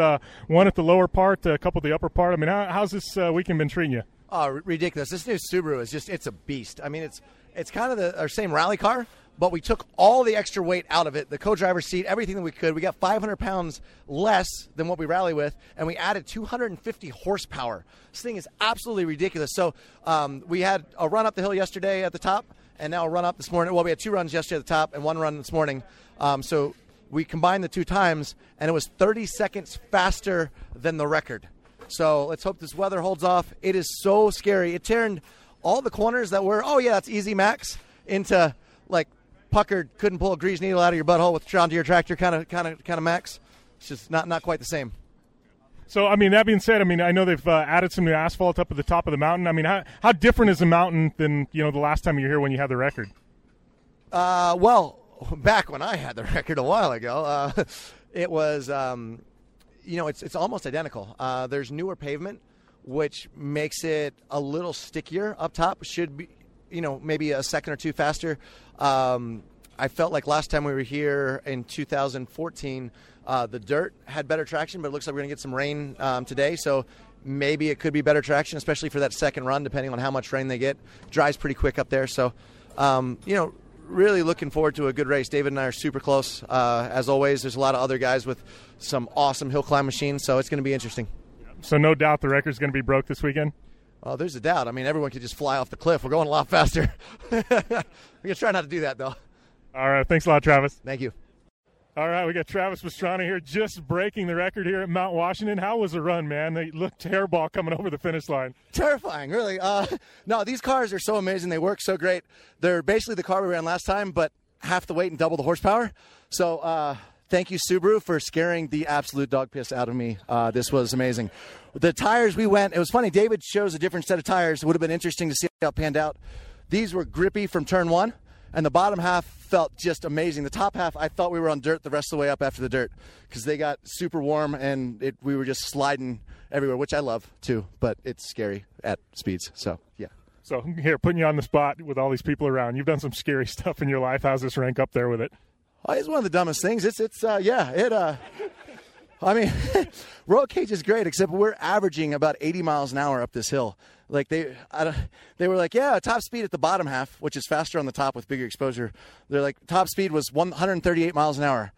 one at the lower part, a couple at the upper part. I mean, how's this weekend been treating you? Oh, ridiculous. This new Subaru is just, it's a beast. I mean, it's kind of our same rally car, but we took all the extra weight out of it, the co-driver's seat, everything that we could. We got 500 pounds less than what we rally with, and we added 250 horsepower. This thing is absolutely ridiculous. So we had a run up the hill yesterday at the top, and now a run up this morning. Well, we had two runs yesterday at the top and one run this morning. So we combined the two times, and it was 30 seconds faster than the record. So let's hope this weather holds off. It is so scary. It turned all the corners that were, oh, yeah, that's easy, Max, into, like, puckered, couldn't pull a grease needle out of your butthole with John Deere tractor kind of Max. It's just not quite the same. So, I mean, that being said, I mean, I know they've added some new asphalt up at the top of the mountain. I mean, how different is the mountain than, the last time you were here when you had the record? Well, back when I had the record a while ago, it was, it's almost identical. There's newer pavement, which makes it a little stickier up top. Should be, maybe a second or two faster. I felt like last time we were here in 2014, the dirt had better traction, but it looks like we're going to get some rain today. So maybe it could be better traction, especially for that second run, depending on how much rain they get. Dries pretty quick up there. So, really looking forward to a good race. David and I are super close. As always, there's a lot of other guys with some awesome hill climb machines. So it's going to be interesting. So no doubt the record's going to be broke this weekend? Oh, there's a doubt. I mean, everyone could just fly off the cliff. We're going a lot faster. We're going to try not to do that, though. All right. Thanks a lot, Travis. Thank you. All right. We got Travis Pastrana here just breaking the record here at Mount Washington. How was the run, man? They looked hairball coming over the finish line. Terrifying, really. No, these cars are so amazing. They work so great. They're basically the car we ran last time, but half the weight and double the horsepower. So, thank you, Subaru, for scaring the absolute dog piss out of me. This was amazing. The tires we went, it was funny. David chose a different set of tires. It would have been interesting to see how it panned out. These were grippy from turn one, and the bottom half felt just amazing. The top half, I thought we were on dirt the rest of the way up after the dirt because they got super warm, and we were just sliding everywhere, which I love, too, but it's scary at speeds, so yeah. So here, putting you on the spot with all these people around. You've done some scary stuff in your life. How's this rank up there with it? Oh, it's one of the dumbest things. Roll cage is great, except we're averaging about 80 miles an hour up this hill. Like they were like, yeah, top speed at the bottom half, which is faster on the top with bigger exposure. They're like, top speed was 138 miles an hour.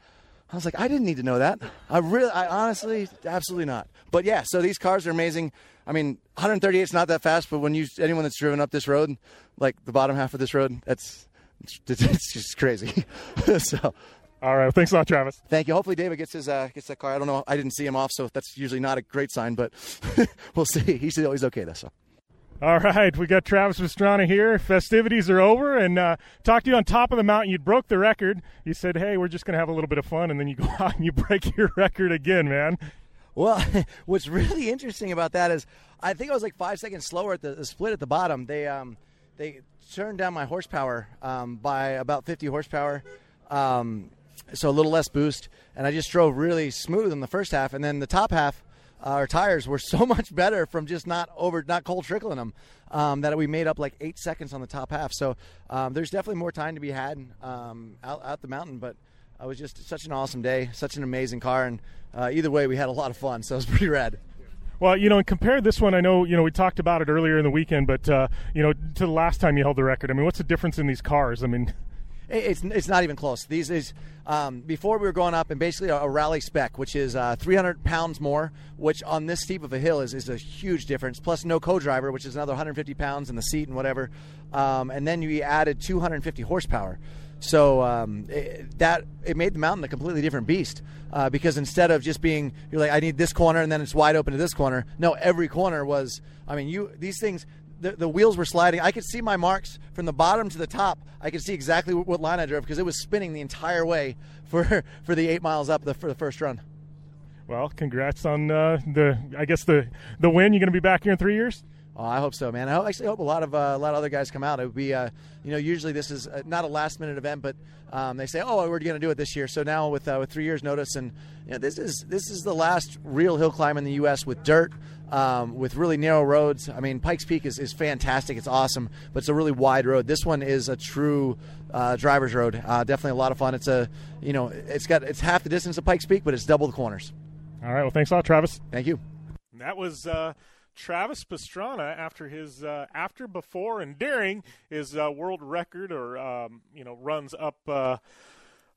I was like, I didn't need to know that. I honestly, absolutely not. But yeah, so these cars are amazing. I mean, 138 is not that fast, but when anyone that's driven up this road, like the bottom half of this road, that's, it's just crazy. So, all right, thanks a lot, Travis. Thank you. Hopefully David gets that car. I don't know, I didn't see him off, so that's usually not a great sign, but we'll see. He's always okay though. So All right, we got Travis Pastrana here. Festivities are over, and talked to you on top of the mountain. You broke the record. You said, hey, we're just going to have a little bit of fun, and then you go out and you break your record again, man. Well, what's really interesting about that is I think I was like 5 seconds slower at the split at the bottom. They turned down my horsepower by about 50 horsepower, so a little less boost, and I just drove really smooth in the first half, and then the top half, our tires were so much better from just not cold trickling them that we made up like 8 seconds on the top half. So there's definitely more time to be had out the mountain, but it was just such an awesome day, such an amazing car, and either way we had a lot of fun, so it was pretty rad. Well, you know, and compare this one, I know, you know, we talked about it earlier in the weekend, but, you know, to the last time you held the record, I mean, what's the difference in these cars? I mean... It's not even close. These is before we were going up and basically a rally spec, which is 300 pounds more, which on this steep of a hill is a huge difference, plus no co-driver, which is another 150 pounds in the seat and whatever. And then we added 250 horsepower. So it made the mountain a completely different beast because instead of just being, you're like, I need this corner and then it's wide open to this corner. No, every corner was, I mean, these things... The wheels were sliding. I could see my marks from the bottom to the top. I could see exactly what line I drove because it was spinning the entire way for the 8 miles up for the first run. Well, congrats on the win. You're going to be back here in 3 years? Oh, I hope so, man. I actually hope a lot of other guys come out. It would be, you know, usually this is not a last-minute event, but they say, oh, we're going to do it this year. So now with 3 years notice, and you know, this is the last real hill climb in the U.S. with dirt, with really narrow roads. I mean, Pikes Peak is fantastic. It's awesome, but it's a really wide road. This one is a true driver's road. Definitely a lot of fun. It's a, you know, it's half the distance of Pikes Peak, but it's double the corners. All right. Well, thanks a lot, Travis. Thank you. That was. Travis Pastrana, after his before and during his world record, or runs up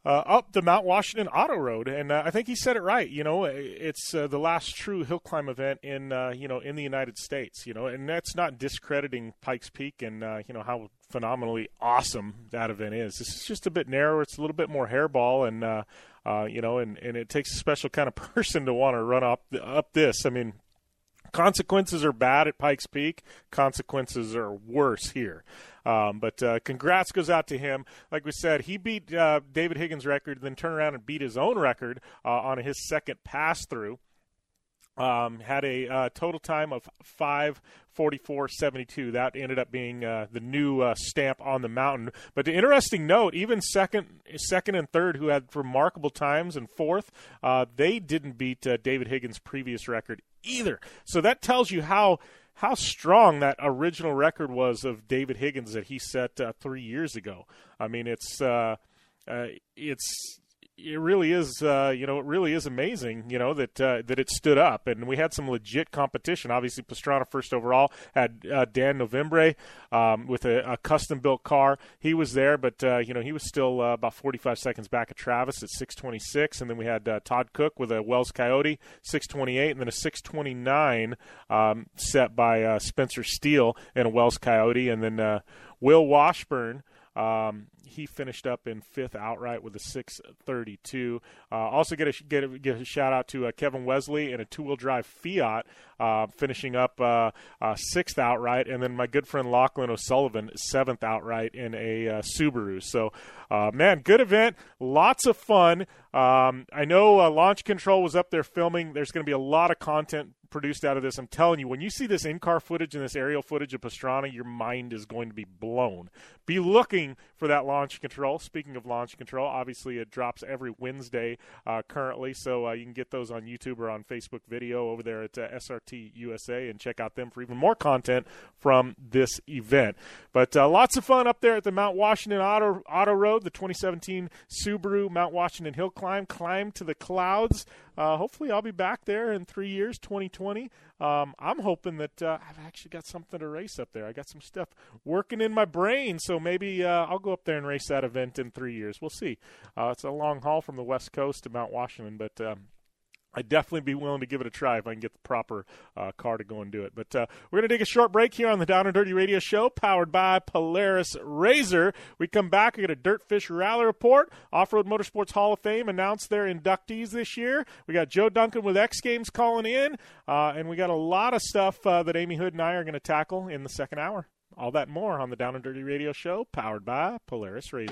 up the Mount Washington Auto Road, and I think he said it right. You know, it's the last true hill climb event in the United States. You know, and that's not discrediting Pikes Peak and how phenomenally awesome that event is. This is just a bit narrower. It's a little bit more hairball, and and it takes a special kind of person to want to run up this. I mean. Consequences are bad at Pikes Peak. Consequences are worse here. But congrats goes out to him. Like we said, he beat David Higgins' record, then turned around and beat his own record on his second pass-through. Had a total time of 5:44.72. That ended up being the new stamp on the mountain. But the interesting note, even second and third, who had remarkable times, and fourth, they didn't beat David Higgins' previous record either. So that tells you how strong that original record was of David Higgins that he set 3 years ago. I mean, it really is, it really is amazing, that it stood up. And we had some legit competition. Obviously, Pastrana first overall had Dan Novembre with a custom-built car. He was there, but, he was still about 45 seconds back of Travis at 6:26. And then we had Todd Cook with a Wells Coyote, 6:28, and then a 6:29 set by Spencer Steele in a Wells Coyote. And then Will Washburn, he finished up in fifth outright with a 6:32. Also get a shout out to Kevin Wesley in a two-wheel drive Fiat, finishing up sixth outright, and then my good friend Lachlan O'Sullivan seventh outright in a Subaru. So, man, good event, lots of fun. I know Launch Control was up there filming. There's going to be a lot of content produced out of this. I'm telling you, when you see this in-car footage and this aerial footage of Pastrana, your mind is going to be blown. Be looking for that Launch Control. Speaking of Launch Control, obviously it drops every Wednesday currently, so you can get those on YouTube or on Facebook video over there at SRT USA and check out them for even more content from this event. But lots of fun up there at the Mount Washington Auto Road, the 2017 Subaru Mount Washington Hill Climb to the Clouds. Hopefully I'll be back there in 3 years, 2020. I'm hoping that I've actually got something to race up there. I got some stuff working in my brain, so maybe I'll go up there and race that event in 3 years. We'll see. It's a long haul from the West Coast to Mount Washington, but I'd definitely be willing to give it a try if I can get the proper car to go and do it. But we're going to take a short break here on the Down and Dirty Radio Show, powered by Polaris RZR. We come back, we get a Dirtfish Rally Report. Off-Road Motorsports Hall of Fame announced their inductees this year. We got Joe Duncan with X Games calling in, and we got a lot of stuff that Amy Hood and I are going to tackle in the second hour. All that more on the Down and Dirty Radio Show, powered by Polaris RZR.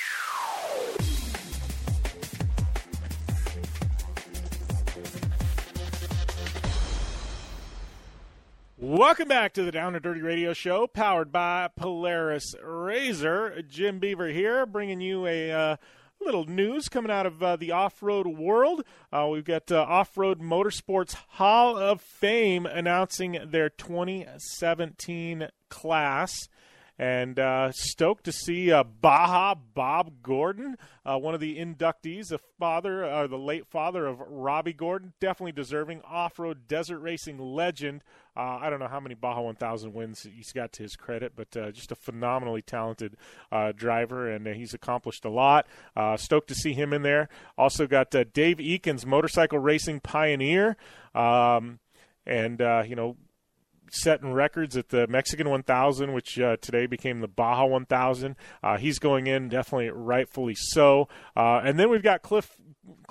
Welcome back to the Down and Dirty Radio Show, powered by Polaris RZR. Jim Beaver here, bringing you a little news coming out of the off-road world. We've got Off-Road Motorsports Hall of Fame announcing their 2017 class. And stoked to see Baja Bob Gordon, one of the inductees, the father, or the late father of Robbie Gordon, definitely deserving off-road desert racing legend. I don't know how many Baja 1000 wins he's got to his credit, but just a phenomenally talented driver, and he's accomplished a lot. Stoked to see him in there. Also got Dave Eakins, motorcycle racing pioneer, and, you know, setting records at the Mexican 1000, which today became the Baja 1000. He's going in, definitely rightfully so. And then we've got Cliff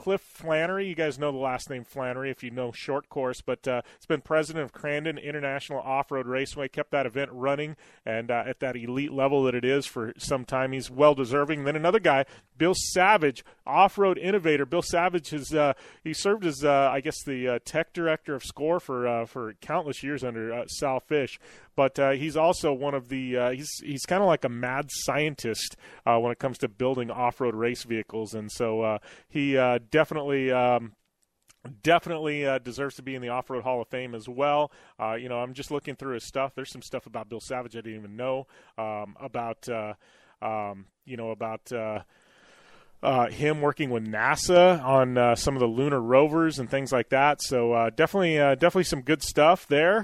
Cliff Flannery. You guys know the last name Flannery if you know short course, but it's been president of Crandon International Off-Road Raceway, kept that event running and at that elite level that it is for some time. He's well-deserving. Then another guy, Bill Savage, off-road innovator. Bill Savage, he served as, tech director of SCORE for countless years under Sal Fish. But he's also one of the he's kind of like a mad scientist when it comes to building off-road race vehicles. And so he definitely deserves to be in the Off-Road Hall of Fame as well. I'm just looking through his stuff. There's some stuff about Bill Savage I didn't even know about him working with NASA on some of the lunar rovers and things like that. So definitely some good stuff there.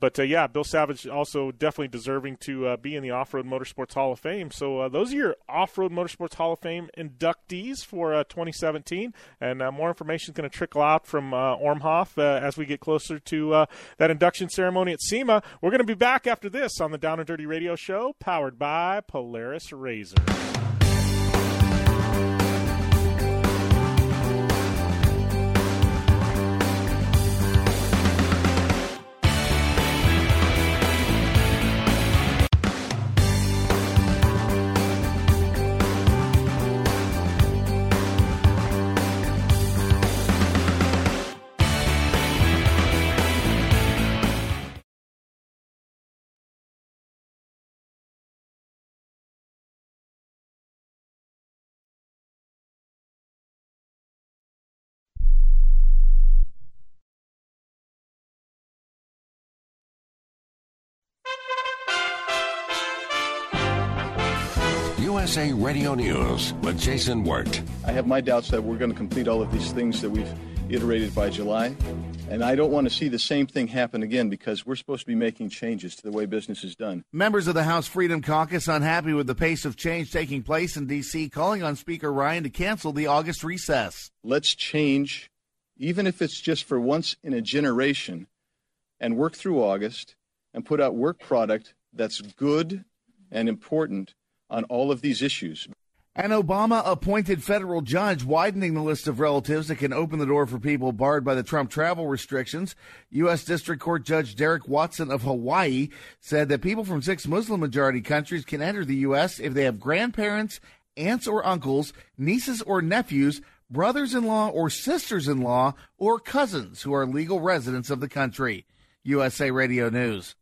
Bill Savage also definitely deserving to be in the Off-Road Motorsports Hall of Fame. So those are your Off-Road Motorsports Hall of Fame inductees for 2017. And more information is going to trickle out from Ormhoff as we get closer to that induction ceremony at SEMA. We're going to be back after this on the Down and Dirty Radio Show, powered by Polaris RZR. USA Radio News with Jason Wirt. I have my doubts that we're going to complete all of these things that we've iterated by July. And I don't want to see the same thing happen again because we're supposed to be making changes to the way business is done. Members of the House Freedom Caucus unhappy with the pace of change taking place in D.C., calling on Speaker Ryan to cancel the August recess. Let's change, even if it's just for once in a generation, and work through August and put out work product that's good and important on all of these issues. An Obama-appointed federal judge widening the list of relatives that can open the door for people barred by the Trump travel restrictions. U.S. District Court Judge Derek Watson of Hawaii said that people from 6 Muslim-majority countries can enter the U.S. if they have grandparents, aunts or uncles, nieces or nephews, brothers-in-law or sisters-in-law, or cousins who are legal residents of the country. USA Radio News.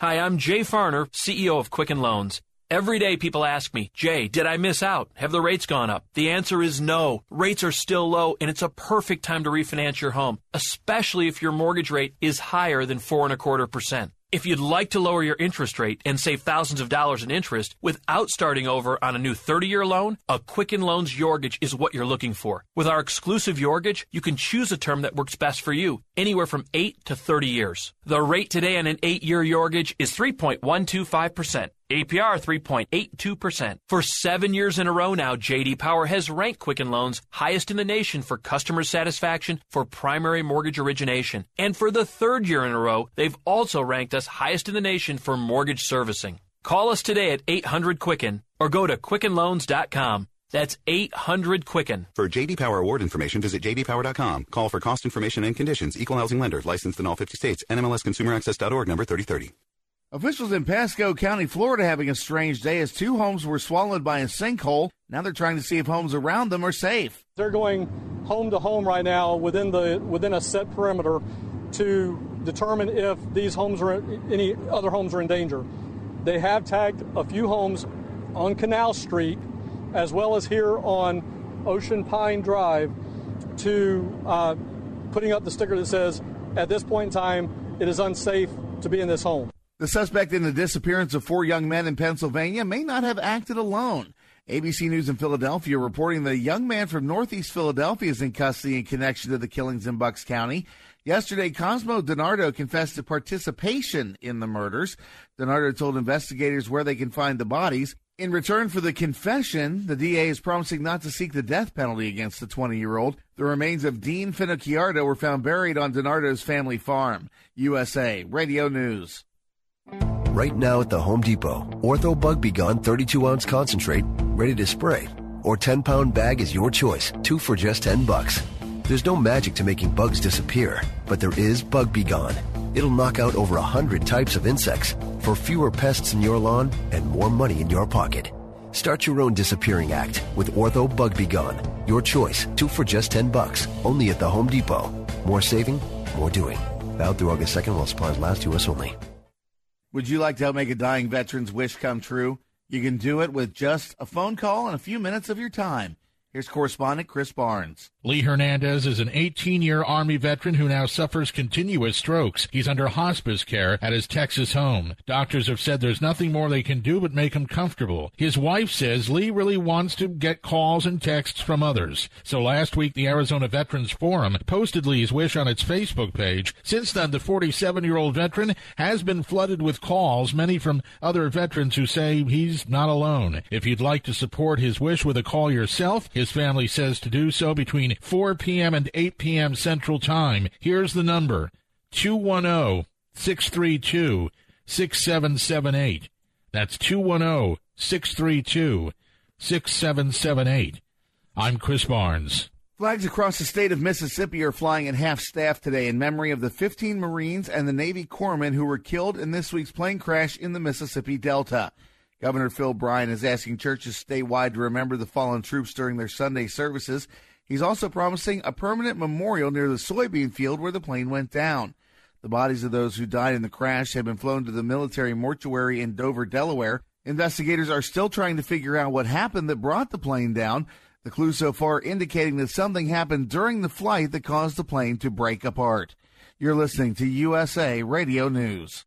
Hi, I'm Jay Farner, CEO of Quicken Loans. Every day people ask me, Jay, did I miss out? Have the rates gone up? The answer is no. Rates are still low, and it's a perfect time to refinance your home, especially if your mortgage rate is higher than 4.25%. If you'd like to lower your interest rate and save thousands of dollars in interest without starting over on a new 30-year loan, a Quicken Loans Yourgage is what you're looking for. With our exclusive Yourgage, you can choose a term that works best for you, anywhere from 8 to 30 years. The rate today on an 8-year Yourgage is 3.125%. APR 3.82%. For 7 years in a row now, J.D. Power has ranked Quicken Loans highest in the nation for customer satisfaction for primary mortgage origination. And for the third year in a row, they've also ranked us highest in the nation for mortgage servicing. Call us today at 800-QUICKEN or go to QuickenLoans.com. That's 800-QUICKEN. For J.D. Power award information, visit jdpower.com. Call for cost information and conditions. Equal housing lender. Licensed in all 50 states. NMLSConsumerAccess.org number 3030. Officials in Pasco County, Florida, having a strange day as 2 homes were swallowed by a sinkhole. Now they're trying to see if homes around them are safe. They're going home to home right now within a set perimeter to determine if these homes are any other homes are in danger. They have tagged a few homes on Canal Street as well as here on Ocean Pine Drive to putting up the sticker that says, at this point in time, it is unsafe to be in this home. The suspect in the disappearance of 4 young men in Pennsylvania may not have acted alone. ABC News in Philadelphia reporting that a young man from Northeast Philadelphia is in custody in connection to the killings in Bucks County. Yesterday, Cosmo DiNardo confessed to participation in the murders. DiNardo told investigators where they can find the bodies. In return for the confession, the DA is promising not to seek the death penalty against the 20-year-old. The remains of Dean Finocchiardo were found buried on DiNardo's family farm. USA Radio News. Right now at the Home Depot, Ortho Bug Be Gone 32-ounce concentrate, ready to spray. or 10-pound bag is your choice, 2 for just $10. There's no magic to making bugs disappear, but there is Bug Be Gone. It'll knock out over 100 types of insects for fewer pests in your lawn and more money in your pocket. Start your own disappearing act with Ortho Bug Be Gone. Your choice, 2 for just $10, only at the Home Depot. More saving, more doing. Valid through August 2nd while supplies last, U.S. only. Would you like to help make a dying veteran's wish come true? You can do it with just a phone call and a few minutes of your time. Here's correspondent Chris Barnes. Lee Hernandez is an 18-year Army veteran who now suffers continuous strokes. He's under hospice care at his Texas home. Doctors have said there's nothing more they can do but make him comfortable. His wife says Lee really wants to get calls and texts from others. So last week, the Arizona Veterans Forum posted Lee's wish on its Facebook page. Since then, the 47-year-old veteran has been flooded with calls, many from other veterans who say he's not alone. If you'd like to support his wish with a call yourself, his family says to do so between 4 p.m. and 8 p.m. Central Time. Here's the number, 210-632-6778. That's 210-632-6778. I'm Chris Barnes. Flags across the state of Mississippi are flying at half-staff today in memory of the 15 Marines and the Navy corpsmen who were killed in this week's plane crash in the Mississippi Delta. Governor Phil Bryan is asking churches statewide to remember the fallen troops during their Sunday services. He's also promising a permanent memorial near the soybean field where the plane went down. The bodies of those who died in the crash have been flown to the military mortuary in Dover, Delaware. Investigators are still trying to figure out what happened that brought the plane down. The clues so far indicating that something happened during the flight that caused the plane to break apart. You're listening to USA Radio News.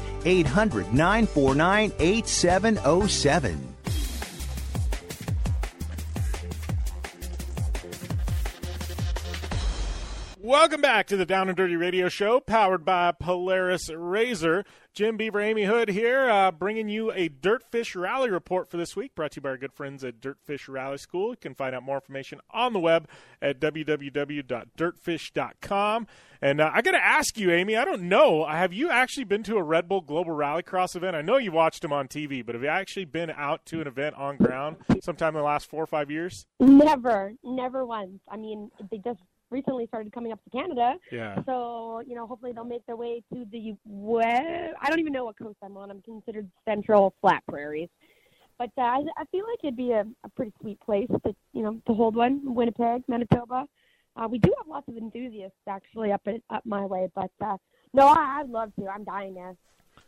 800-949-8707. Welcome back to the Down and Dirty Radio Show, powered by Polaris RZR. Jim Beaver, Amy Hood here, bringing you a Dirtfish Rally Report for this week, brought to you by our good friends at Dirtfish Rally School. You can find out more information on the web at www.dirtfish.com. And I got to ask you, Amy, I don't know, have you actually been to a Red Bull Global Rallycross event? I know you watched them on TV, but have you actually been out to an event on ground sometime in the last 4 or 5 years? Never once. I mean, they just recently started coming up to Canada. Yeah. So, you know, hopefully they'll make their way to the west. I don't even know what coast I'm on. I'm considered Central Flat Prairies. But I feel like it'd be a pretty sweet place to, you know, to hold one. Winnipeg, Manitoba. We do have lots of enthusiasts, actually, up my way. But, no, I'd love to. I'm dying to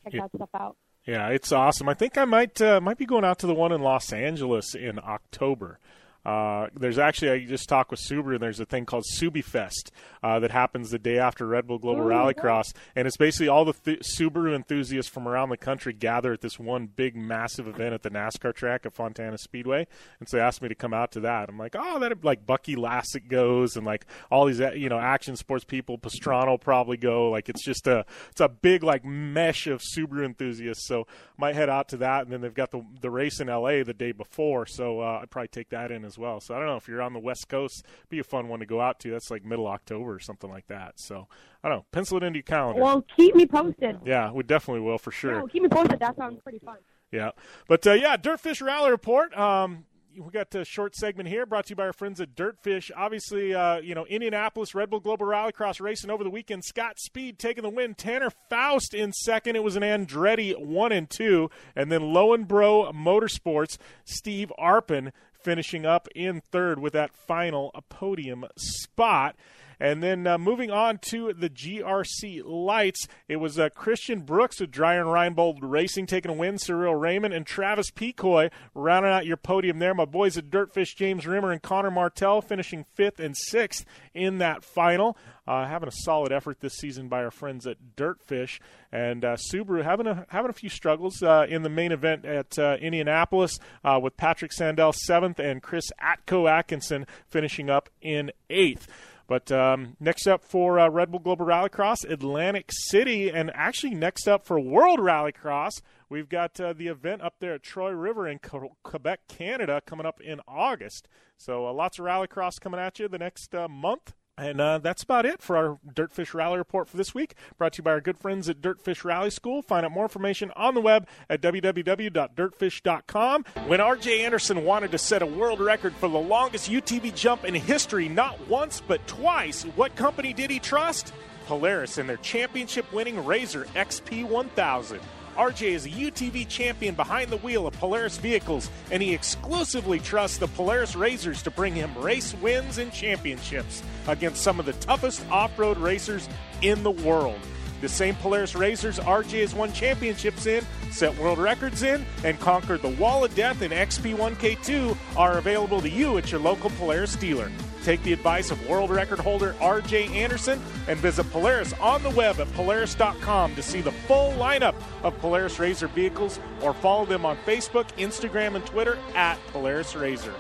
check that stuff out. Yeah, it's awesome. I think I might be going out to the one in Los Angeles in October. There's actually, I just talked with Subaru, and there's a thing called SubiFest that happens the day after Red Bull Global Rallycross, and it's basically all the Subaru enthusiasts from around the country gather at this one big, massive event at the NASCAR track at Fontana Speedway, and so they asked me to come out to that. I'm like, oh, that'd like Bucky Lassick goes, and like all these, you know, action sports people, Pastrana probably go. Like it's just it's a big like mesh of Subaru enthusiasts. So might head out to that, and then they've got the race in LA the day before, so I'd probably take that in as well. So I don't know if you're on the West Coast, it'd be a fun one to go out to. That's like middle October or something like that. So I don't know. Pencil it into your calendar. Well, keep me posted. Yeah, we definitely will for sure. No, keep me posted. That sounds pretty fun. Yeah, but yeah, Dirtfish Rally Report. We got a short segment here brought to you by our friends at Dirtfish. Obviously, you know, Indianapolis Red Bull Global Rallycross racing over the weekend. Scott Speed taking the win. Tanner Faust in second. It was an Andretti 1 and 2, and then Lowenbro Motorsports, Steve Arpin finishing up in third with that final podium spot. And then moving on to the GRC Lights, it was Christian Brooks of Dreyer and Reinbold Racing taking a win, Cyril Raymond, and Travis Pecoy rounding out your podium there. My boys at Dirtfish, James Rimmer and Connor Martell finishing 5th and 6th in that final. Having a solid effort this season by our friends at Dirtfish. And Subaru having a few struggles in the main event at Indianapolis with Patrick Sandell 7th and Chris Atko Atkinson finishing up in 8th. But next up for Red Bull Global Rallycross, Atlantic City. And actually next up for World Rallycross, we've got the event up there at Troy River in Quebec, Canada, coming up in August. So lots of rallycross coming at you the next month. And that's about it for our Dirtfish Rally Report for this week, brought to you by our good friends at Dirtfish Rally School. Find out more information on the web at www.dirtfish.com. When R.J. Anderson wanted to set a world record for the longest UTV jump in history, not once but twice, what company did he trust? Polaris and their championship-winning RZR XP1000. RJ is a UTV champion behind the wheel of Polaris vehicles, and he exclusively trusts the Polaris RZRs to bring him race wins and championships against some of the toughest off-road racers in the world. The same Polaris RZRs RJ has won championships in, set world records in, and conquered the Wall of Death in XP1K2 are available to you at your local Polaris dealer. Take the advice of world record holder R.J. Anderson and visit Polaris on the web at polaris.com to see the full lineup of Polaris RZR vehicles, or follow them on Facebook, Instagram, and Twitter at Polaris RZR.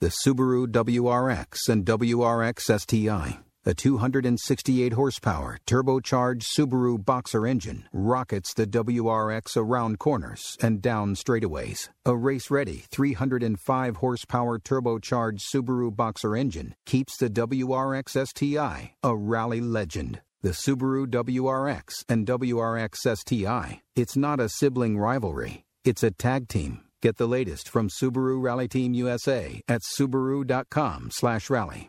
The Subaru WRX and WRX STI, a 268-horsepower turbocharged Subaru boxer engine, rockets the WRX around corners and down straightaways. A race-ready 305-horsepower turbocharged Subaru boxer engine keeps the WRX STI a rally legend. The Subaru WRX and WRX STI, it's not a sibling rivalry, it's a tag team. Get the latest from Subaru Rally Team USA at Subaru.com/rally.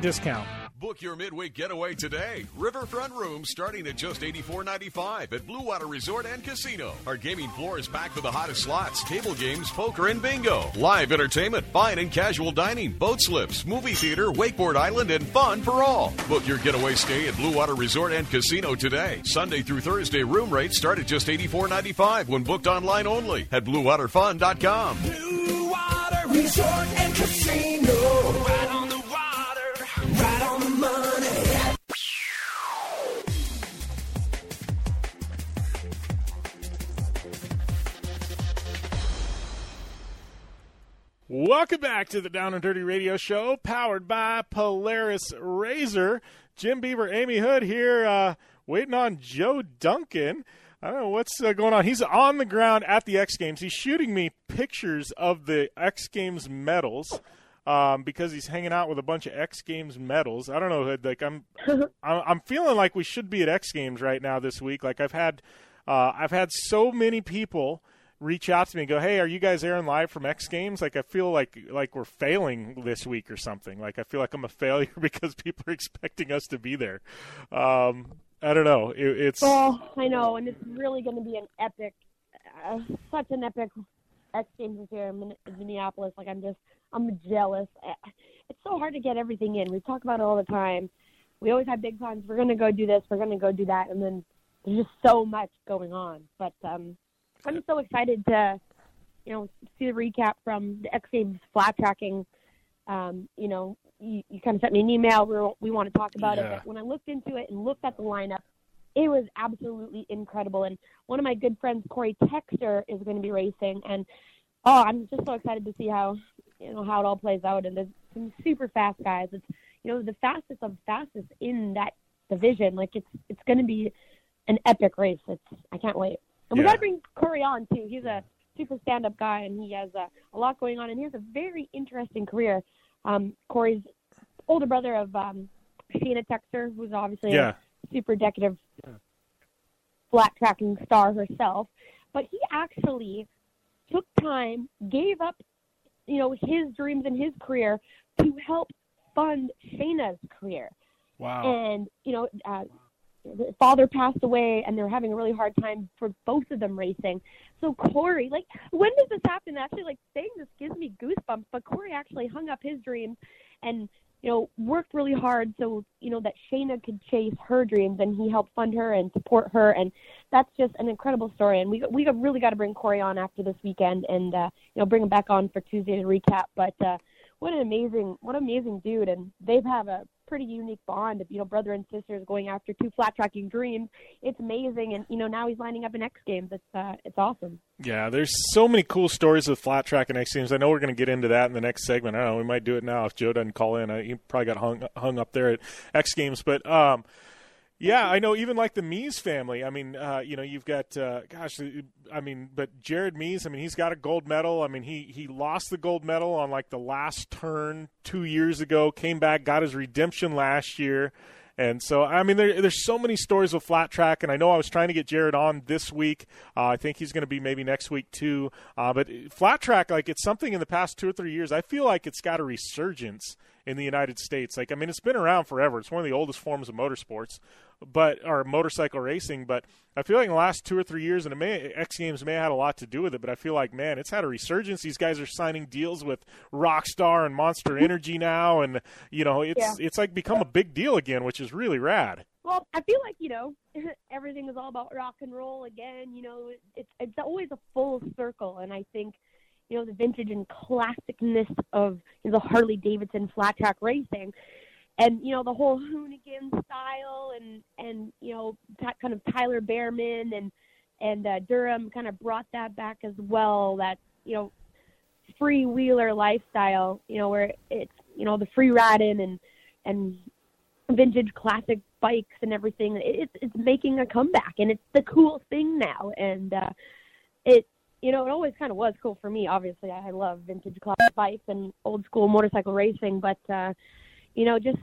discount. Book your midweek getaway today. Riverfront rooms starting at just $84.95 at Blue Water Resort and Casino. Our gaming floor is packed with the hottest slots, table games, poker, and bingo. Live entertainment, fine and casual dining, boat slips, movie theater, wakeboard island, and fun for all. Book your getaway stay at Blue Water Resort and Casino today. Sunday through Thursday, room rates start at just $84.95 when booked online only at BlueWaterFun.com. Blue Water Resort and Casino. Right on the right on the money. Welcome back to the Down and Dirty Radio Show, powered by Polaris RZR. Jim Beaver, Amy Hood here, waiting on Joe Duncan. I don't know what's going on. He's on the ground at the X Games. He's shooting me pictures of the X Games medals. Because he's hanging out with a bunch of X Games medals. I don't know, like I'm feeling like we should be at X Games right now this week. Like I've had so many people reach out to me and go, "Hey, are you guys airing live from X Games?" Like I feel like we're failing this week or something. Like I feel like I'm a failure because people are expecting us to be there. I don't know. Well, I know, and it's really going to be an epic, such an epic X Games this year in Minneapolis. Like I'm jealous. It's so hard to get everything in. We talk about it all the time. We always have big plans. We're going to go do this. We're going to go do that. And then there's just so much going on. But I'm so excited to you know, see the recap from the X Games flat tracking, you know, you kind of sent me an email. We want to talk about it. But when I looked into it and looked at the lineup, it was absolutely incredible. And one of my good friends, Corey Texter, is going to be racing. And, oh, I'm just so excited to see how, you know, how it all plays out. And there's some super fast guys. It's, you know, the fastest of fastest in that division. Like, it's going to be an epic race. I can't wait. And we got to bring Corey on, too. He's a super stand-up guy, and he has a lot going on. And he has a very interesting career. Corey's older brother of Sheena Texter, who's obviously a super decorative flat tracking star herself. But he actually took time, gave up, you know, his dreams and his career to help fund Sheena's career. Wow. And, you know, the father passed away, and they're having a really hard time for both of them racing. So Corey, like, when does this happen? Actually, like, saying this gives me goosebumps, but Corey actually hung up his dreams and, you know, worked really hard so, you know, that Sheena could chase her dreams, and he helped fund her and support her, and that's just an incredible story. And we really got to bring Corey on after this weekend and, you know, bring him back on for Tuesday to recap. But what an amazing dude, and they've had a pretty unique bond of, you know, brother and sisters going after two flat tracking dreams. It's amazing. And, you know, now he's lining up in X Games. It's awesome. Yeah, there's so many cool stories with flat track and X Games. I know we're going to get into that in the next segment. I don't know, we might do it now if Joe doesn't call in. He probably got hung up there at X Games. But yeah, I know, even like the Mees family. I mean, you know, you've got, but Jared Mees, I mean, he's got a gold medal. I mean, he lost the gold medal on like the last turn 2 years ago, came back, got his redemption last year. And so, I mean, there's so many stories of flat track, and I know I was trying to get Jared on this week. I think he's going to be maybe next week too. But flat track, like, it's something in the past 2 or 3 years, I feel like it's got a resurgence in the United States. Like, I mean, it's been around forever. It's one of the oldest forms of motorsports, or motorcycle racing. But I feel like in the last 2 or 3 years, and X Games may have had a lot to do with it, but I feel like, man, it's had a resurgence. These guys are signing deals with Rockstar and Monster Energy now, and, you know, it's like become a big deal again, which is really rad. Well, I feel like, you know, everything is all about rock and roll again. You know, it's always a full circle, and I think, you know, the vintage and classicness of, you know, the Harley-Davidson flat track racing, and, you know, the whole hoonigan style, and you know, that kind of Tyler Behrman and Durham kind of brought that back as well. That, you know, freewheeler lifestyle, you know, where it's, you know, the free riding and vintage classic bikes and everything. It's making a comeback, and it's the cool thing now, and it. You know, it always kind of was cool for me, obviously. I love vintage classic bikes and old-school motorcycle racing. But, you know, just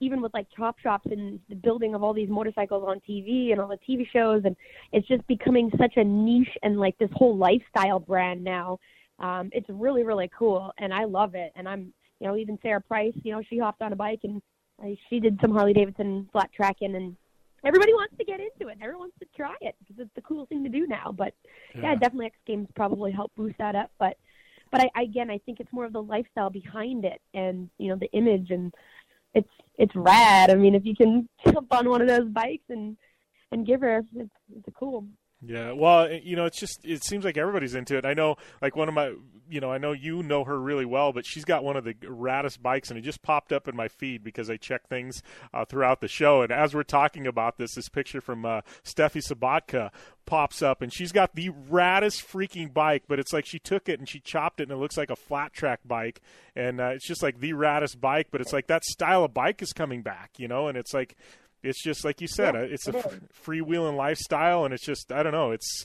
even with, like, chop shops and the building of all these motorcycles on TV and all the TV shows, and it's just becoming such a niche and, like, this whole lifestyle brand now. It's really, really cool, and I love it. And I'm, you know, even Sarah Price, you know, she hopped on a bike, and she did some Harley-Davidson flat tracking, and everybody wants to get into it. Everyone wants to try it because it's the cool thing to do now. But, yeah, definitely X Games probably helped boost that up. But I think it's more of the lifestyle behind it and, you know, the image. And it's rad. I mean, if you can jump on one of those bikes and give her, it's cool. Yeah, well, you know, it's just, it seems like everybody's into it. I know, like, one of my, you know, I know you know her really well, but she's got one of the raddest bikes, and it just popped up in my feed because I check things throughout the show. And as we're talking about this picture from Steffi Sabatka pops up, and she's got the raddest freaking bike, but it's like she took it and she chopped it, and it looks like a flat track bike, and it's just like the raddest bike, but it's like that style of bike is coming back, you know, and it's like, it's just like you said, freewheeling lifestyle, and it's just, I don't know, it's,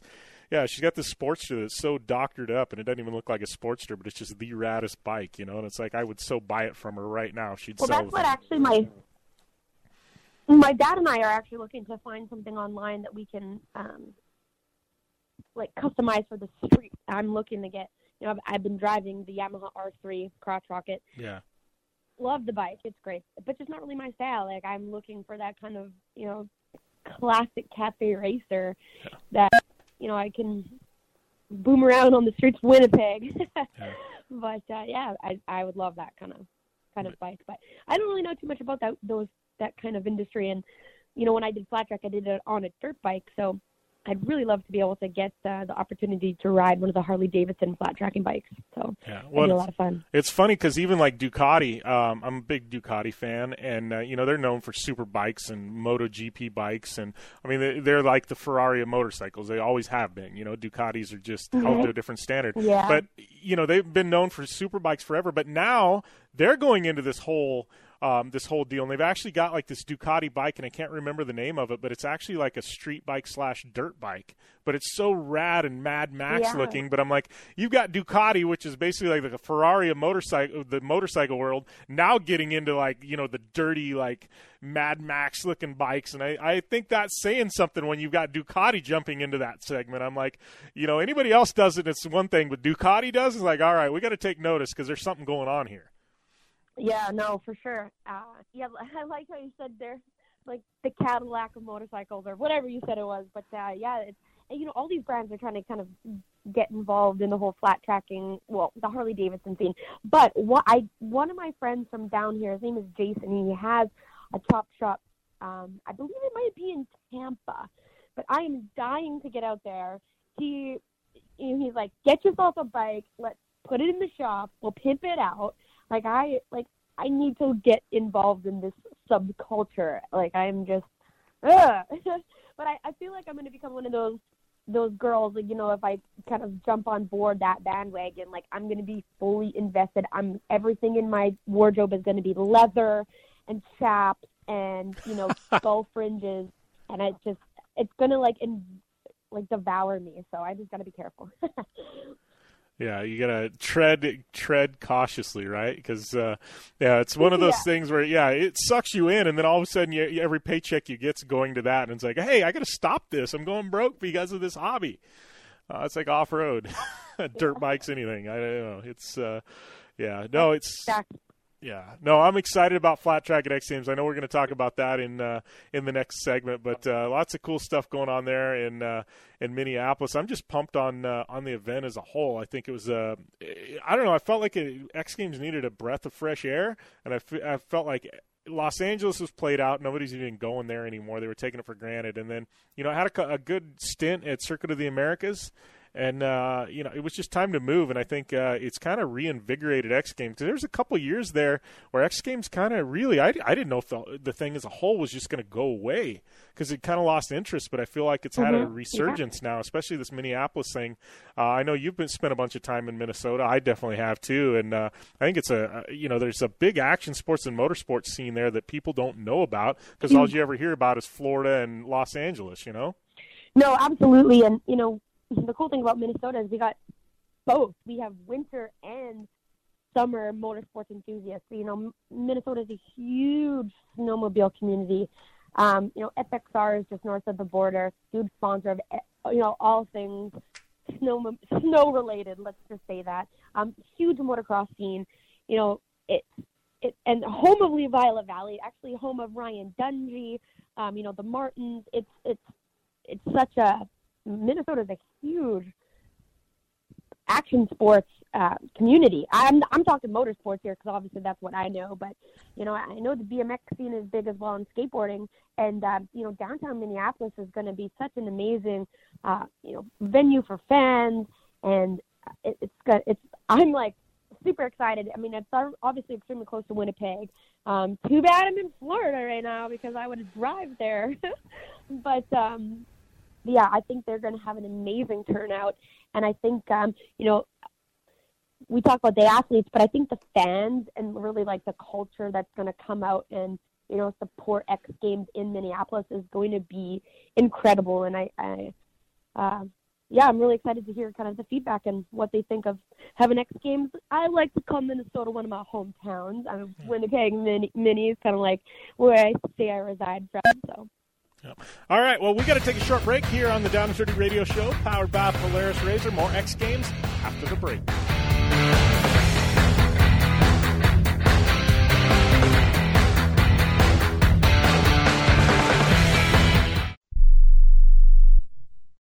yeah, she's got this Sportster that's so doctored up, and it doesn't even look like a Sportster, but it's just the raddest bike, you know, and it's like, I would so buy it from her right now. That's what actually my dad and I are actually looking to find something online that we can, like, customize for the street. I'm looking to get, you know, I've been driving the Yamaha R3 Crotch Rocket. Yeah. Love the bike. It's great. But just not really my style. Like, I'm looking for that kind of, you know, classic cafe racer that, you know, I can boom around on the streets of Winnipeg. But, yeah, I would love that kind of bike. But I don't really know too much about that kind of industry. And, you know, when I did flat track, I did it on a dirt bike. So I'd really love to be able to get the opportunity to ride one of the Harley-Davidson flat tracking bikes. So yeah, well, it's a lot of fun. It's funny because even like Ducati, I'm a big Ducati fan, and you know, they're known for super bikes and MotoGP bikes, and I mean they're like the Ferrari of motorcycles. They always have been. You know, Ducatis are just held to a different standard. Yeah. But you know, they've been known for super bikes forever. But now they're going into this whole deal, and they've actually got like this Ducati bike, and I can't remember the name of it, but it's actually like a street bike slash dirt bike, but it's so rad and Mad Max looking. But I'm like, you've got Ducati, which is basically like the Ferrari of motorcycle, the motorcycle world, now getting into like, you know, the dirty like Mad Max looking bikes, and I think that's saying something when you've got Ducati jumping into that segment. I'm like, you know, anybody else does it, it's one thing, but Ducati does, it's like, all right, we got to take notice because there's something going on here. Yeah, no, for sure. Yeah, I like how you said they're like the Cadillac of motorcycles or whatever you said it was. But yeah, it's, you know, all these brands are trying to kind of get involved in the whole flat tracking, well, the Harley-Davidson scene. But one of my friends from down here, his name is Jason, he has a chop shop. I believe it might be in Tampa, but I am dying to get out there. He's like, get yourself a bike, let's put it in the shop, we'll pimp it out. Like I need to get involved in this subculture. Like I'm just, but I feel like I'm going to become one of those girls. Like, you know, if I kind of jump on board that bandwagon, like I'm going to be fully invested. Everything in my wardrobe is going to be leather and chaps and, you know, skull fringes, and it's going to like devour me. So I just got to be careful. Yeah, you gotta tread cautiously, right? Because yeah, it's one of those things where it sucks you in, and then all of a sudden, every paycheck you get's going to that, and it's like, hey, I gotta stop this. I'm going broke because of this hobby. It's like off road, dirt bikes, anything. I don't know. It's I'm excited about flat track at X Games. I know we're going to talk about that in the next segment, but lots of cool stuff going on there in Minneapolis. I'm just pumped on the event as a whole. I think it was I don't know. I felt like X Games needed a breath of fresh air, and I felt like Los Angeles was played out. Nobody's even going there anymore. They were taking it for granted, and then you know I had a good stint at Circuit of the Americas. And, you know, it was just time to move, and I think it's kind of reinvigorated X Games. There was a couple years there where X Games kind of really – I didn't know if the thing as a whole was just going to go away because it kind of lost interest, but I feel like it's had a resurgence now, especially this Minneapolis thing. I know you've spent a bunch of time in Minnesota. I definitely have too, and I think it's you know, there's a big action sports and motorsports scene there that people don't know about because all you ever hear about is Florida and Los Angeles, you know? No, absolutely, and, you know, the cool thing about Minnesota is we got both. We have winter and summer motorsports enthusiasts. You know, Minnesota is a huge snowmobile community. You know, FXR is just north of the border. Huge sponsor of, you know, all things snow related. Let's just say that. Huge motocross scene. You know, it and home of Levi Valley, actually home of Ryan Dungey. You know, the Martins. It's such a Minnesota is a huge action sports community. I'm talking motorsports here because obviously that's what I know. But you know, I know the BMX scene is big as well in skateboarding, and you know, downtown Minneapolis is going to be such an amazing you know, venue for fans, and I'm like super excited. I mean, it's obviously extremely close to Winnipeg. Too bad I'm in Florida right now because I would drive there, but. Yeah, I think they're going to have an amazing turnout. And I think, you know, we talk about the athletes, but I think the fans and really, like, the culture that's going to come out and, you know, support X Games in Minneapolis is going to be incredible. And I'm really excited to hear kind of the feedback and what they think of having X Games. I like to call Minnesota one of my hometowns. I'm Winnipeg Mini is kind of like where I say I reside from, so. Yep. All right, well, we got to take a short break here on the Down and Dirty Radio Show, powered by Polaris RZR. More X Games after the break.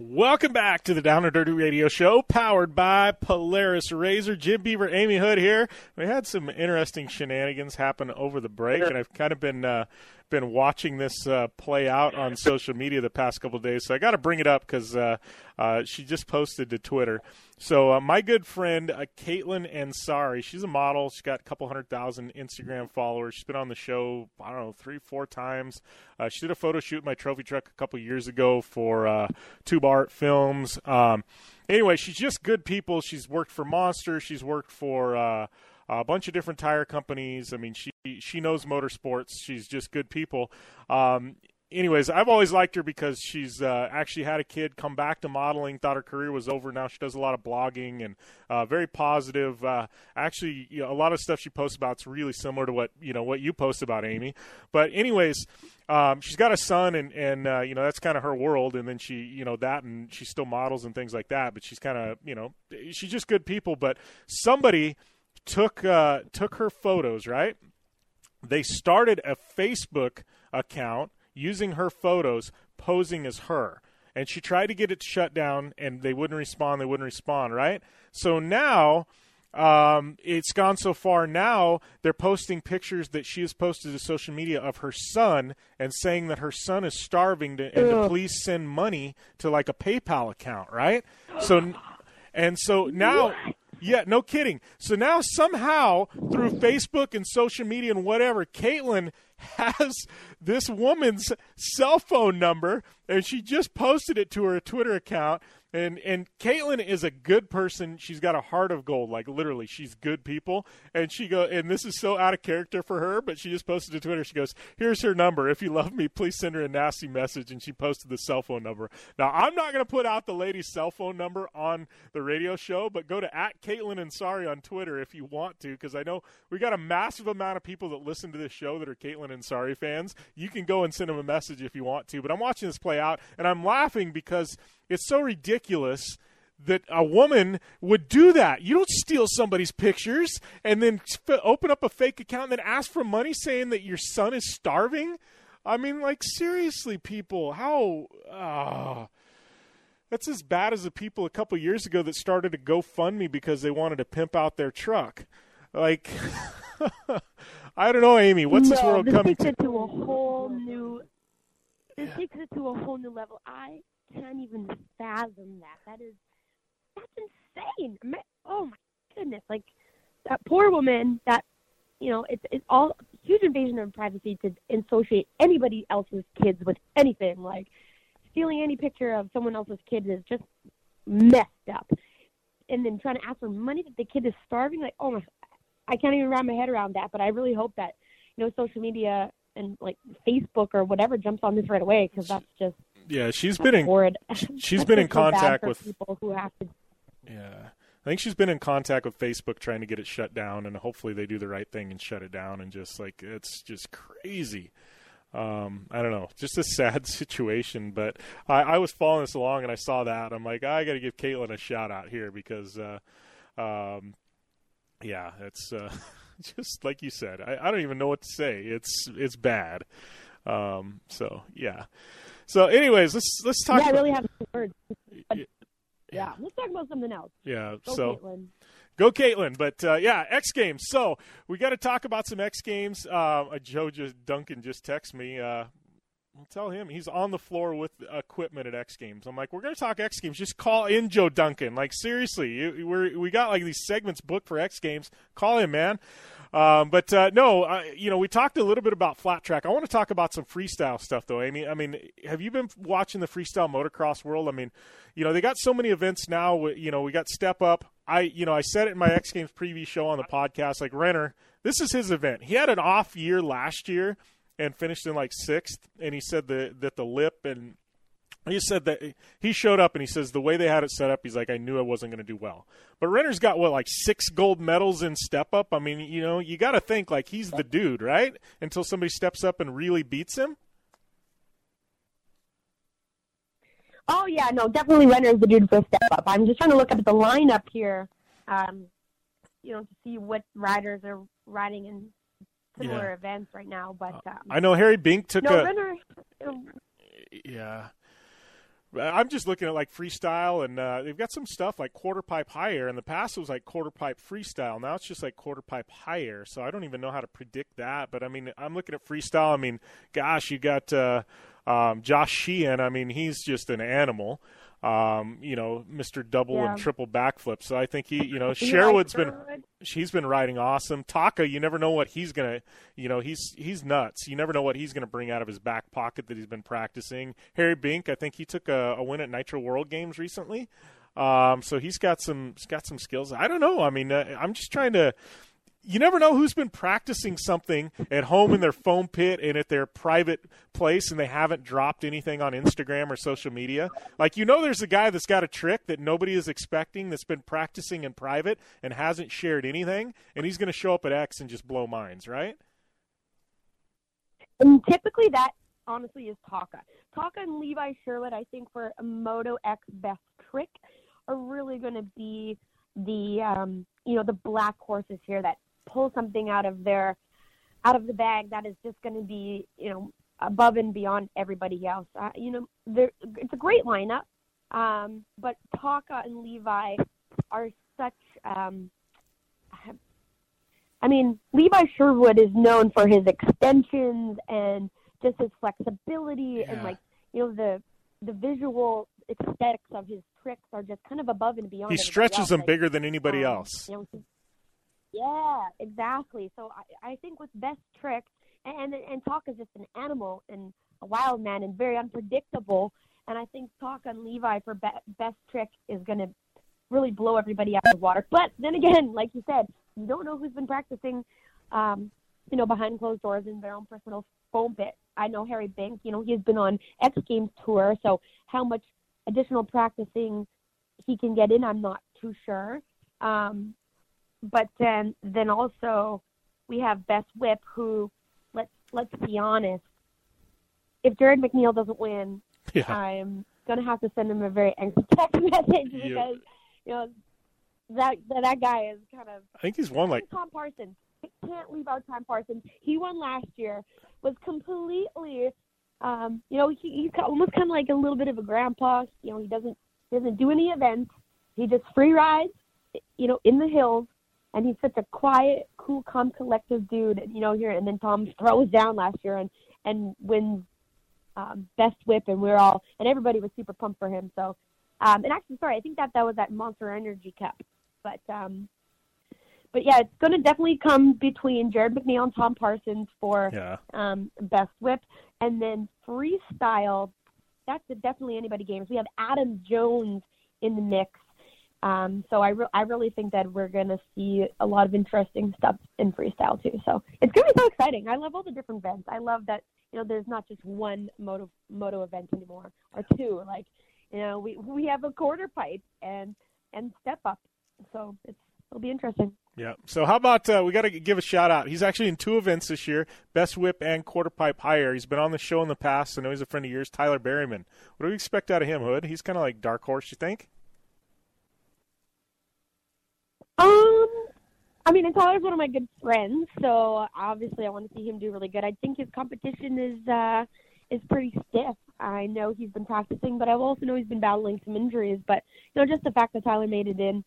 Welcome back to the Down and Dirty Radio Show, powered by Polaris RZR. Jim Beaver, Amy Hood here. We had some interesting shenanigans happen over the break, and I've kind of been watching this play out on social media the past couple of days, so I got to bring it up because she just posted to Twitter. So my good friend Caitlin Ansari, she's a model. She's got a couple 100,000 Instagram followers. She's been on the show, I don't know, 3-4 times. She did a photo shoot in my trophy truck a couple years ago for Tube Art Films. Anyway, she's just good people. She's worked for Monster. She's worked for a bunch of different tire companies. I mean, she knows motorsports. She's just good people. Anyways, I've always liked her because she's actually had a kid, come back to modeling, thought her career was over. Now she does a lot of blogging and very positive. Actually, you know, a lot of stuff she posts about is really similar to what you post about, Amy. But anyways, she's got a son, and you know, that's kind of her world. And then she, you know, that, and she still models and things like that. But she's kind of, you know, she's just good people. But somebody took her photos, right? They started a Facebook account using her photos, posing as her. And she tried to get it shut down, and they wouldn't respond, right? So now it's gone so far now, they're posting pictures that she has posted to social media of her son and saying that her son is starving and to please send money to like a PayPal account, right? So now... Yeah, no kidding. So now somehow through Facebook and social media and whatever, Caitlin has this woman's cell phone number, and she just posted it to her Twitter account. And Caitlin is a good person. She's got a heart of gold. Like, literally, she's good people. And she go, and this is so out of character for her, but she just posted to Twitter. She goes, here's her number. If you love me, please send her a nasty message. And she posted the cell phone number. Now, I'm not going to put out the lady's cell phone number on the radio show, but go to @CaitlinAnsari on Twitter if you want to, because I know we got a massive amount of people that listen to this show that are Caitlin Ansari fans. You can go and send them a message if you want to. But I'm watching this play out, and I'm laughing because it's so ridiculous that a woman would do that. You don't steal somebody's pictures and then open up a fake account and then ask for money saying that your son is starving. I mean, like, seriously, people, how that's as bad as the people a couple years ago that started a GoFundMe because they wanted to pimp out their truck. Like, I don't know, Amy, what's this world coming to? This takes it to a whole new level. I can't even fathom that. That's insane. Oh my goodness! Like, that poor woman. That, you know, it's all huge invasion of privacy to associate anybody else's kids with anything. Like, stealing any picture of someone else's kid is just messed up. And then trying to ask for money that the kid is starving. Like, oh my, I can't even wrap my head around that. But I really hope that, you know, social media and like Facebook or whatever jumps on this right away, because that's just I think she's been in contact with Facebook trying to get it shut down, and hopefully they do the right thing and shut it down. And just like, it's just crazy. I don't know, just a sad situation. But I was following this along and I saw that. I'm like, I got to give Caitlin a shout out here because, yeah, it's just like you said. I don't even know what to say. It's bad. So yeah. So, anyways, let's talk. Yeah, I really have words. Yeah, let's talk about something else. Yeah. Go Caitlin. But yeah, X Games. So we got to talk about some X Games. Joe Duncan just texted me. I'll tell him he's on the floor with equipment at X Games. I'm like, we're going to talk X Games. Just call in Joe Duncan. Like, seriously, we got like these segments booked for X Games. Call him, man. You know, we talked a little bit about flat track. I want to talk about some freestyle stuff, though, Amy. I mean, have you been watching the freestyle motocross world? I mean, you know, they got so many events now. You know, we got Step Up. I said it in my X Games preview show on the podcast. Like, Renner, this is his event. He had an off year last year and finished in like 6th. And he said that the lip and he said that he showed up and he says the way they had it set up, he's like, I knew I wasn't going to do well. But Renner's got, what, like 6 gold medals in Step Up? I mean, you know, you got to think like he's the dude, right? Until somebody steps up and really beats him. Oh, yeah, no, definitely Renner's the dude for Step Up. I'm just trying to look up the lineup here, you know, to see what riders are riding in similar events right now. But I know Harry Bink took Renner. Yeah. I'm just looking at like freestyle, and they've got some stuff like quarter pipe high air. In the past, it was like quarter pipe freestyle. Now it's just like quarter pipe high air. So I don't even know how to predict that. But I mean, I'm looking at freestyle. I mean, gosh, you got Josh Sheehan. I mean, he's just an animal. You know, Mr. Double and Triple Backflip. So I think he, you know, Sherwood's she's been riding awesome. Taka, you never know what he's going to, you know, he's nuts. You never know what he's going to bring out of his back pocket that he's been practicing. Harry Bink, I think he took a win at Nitro World Games recently. So he's got some skills. I don't know. I mean, I'm just trying to, you never know who's been practicing something at home in their foam pit and at their private place, and they haven't dropped anything on Instagram or social media. Like, you know, there's a guy that's got a trick that nobody is expecting that's been practicing in private and hasn't shared anything, and he's going to show up at X and just blow minds, right? And typically that, honestly, is Taka. Taka and Levi Sherwood, I think, for a Moto X best trick are really going to be the, you know, the black horses here that pull something out of the bag that is just going to be, you know, above and beyond everybody else. You know, it's a great lineup, but Taka and Levi are such. I mean, Levi Sherwood is known for his extensions and just his flexibility and, like, you know, the visual aesthetics of his tricks are just kind of above and beyond. He stretches them bigger than anybody else. You know, yeah, exactly. So I think with best trick, and Talk is just an animal and a wild man and very unpredictable. And I think talk on Levi for best trick is going to really blow everybody out of the water. But then again, like you said, you don't know who's been practicing, behind closed doors in their own personal foam pit. I know Harry Banks, he's been on X Games tour, so how much additional practicing he can get in, I'm not too sure. But then also we have Beth Whip, who, let's be honest, if Jared McNeil doesn't win, I'm going to have to send him a very angry text message because, that guy is kind of... I think he's won like... Tom Parsons. I can't leave out Tom Parsons. He won last year, was completely, he's almost kind of like a little bit of a grandpa. He doesn't do any events. He just free rides, in the hills, and he's such a quiet, cool, calm, collective dude. And, and then Tom throws down last year and wins Best Whip, and everybody was super pumped for him. So, and actually, sorry, I think that was at Monster Energy Cup, but yeah, it's going to definitely come between Jared McNeil and Tom Parsons for Best Whip. And then freestyle, that's definitely anybody games. We have Adam Jones in the mix. So I really think that we're going to see a lot of interesting stuff in freestyle too. So it's going to be so exciting. I love all the different events. I love that, there's not just one moto event anymore or two. Like, we have a quarter pipe and step up. So it'll be interesting. Yeah. So how about we got to give a shout out. He's actually in two events this year, Best Whip and Quarter Pipe High Air. He's been on the show in the past. I know he's a friend of yours, Tyler Berryman. What do we expect out of him, Hood? He's kind of like dark horse, you think? I mean, and Tyler's one of my good friends, so obviously I want to see him do really good. I think his competition is pretty stiff. I know he's been practicing, but I also know he's been battling some injuries. But, just the fact that Tyler made it in,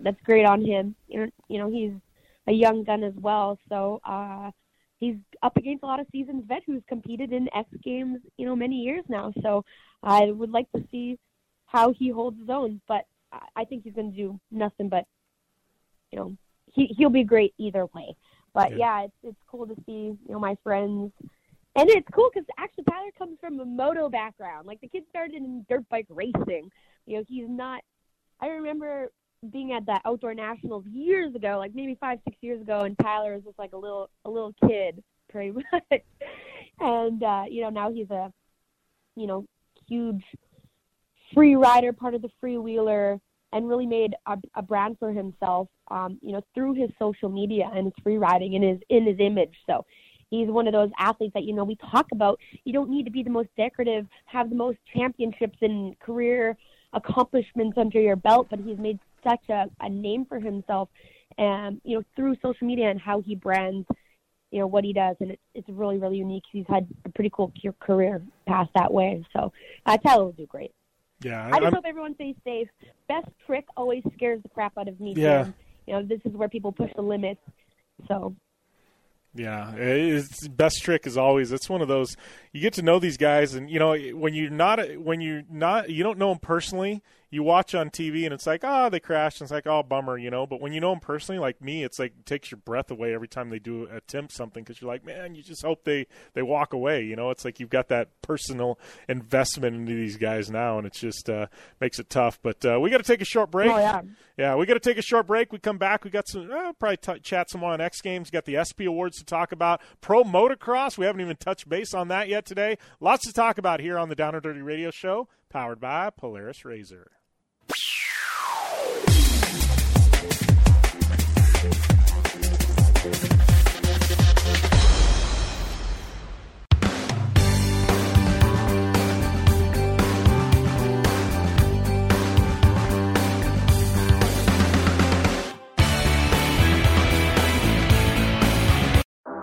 that's great on him. He's a young gun as well, so he's up against a lot of seasoned vet who's competed in X Games, many years now. So I would like to see how he holds his own, but I think he's going to do nothing but, he'll be great either way. But yeah, it's cool to see, my friends. And it's cool because actually Tyler comes from a moto background. Like, the kid started in dirt bike racing. He's not – I remember being at the Outdoor Nationals years ago, like maybe 5-6 years ago, and Tyler was just like a little kid pretty much. And, now he's a, huge free rider, part of the freewheeler, and really made a brand for himself, through his social media and his free riding and in his image. So he's one of those athletes that, we talk about. You don't need to be the most decorative, have the most championships and career accomplishments under your belt, but he's made such a name for himself, and, through social media and how he brands, what he does. And it's really, really unique. He's had a pretty cool career path that way. So Tyler will do great. Yeah, I just hope everyone stays safe. Best trick always scares the crap out of me. Yeah, too. This is where people push the limits. So, yeah, Best Trick is always. It's one of those, you get to know these guys, and when you're not, you don't know them personally. You watch on TV, and it's like, oh, they crashed. And it's like, oh, bummer, But when you know them personally, like me, it's like it takes your breath away every time they do attempt something, because you're like, man, you just hope they walk away. It's like you've got that personal investment into these guys now, and it's just makes it tough. But we got to take a short break. Oh, yeah. Yeah, we got to take a short break. We come back. We got some probably chat some more on X Games. Got the SP Awards to talk about. Pro Motocross, we haven't even touched base on that yet today. Lots to talk about here on the Down and Dirty Radio Show, powered by Polaris RZR.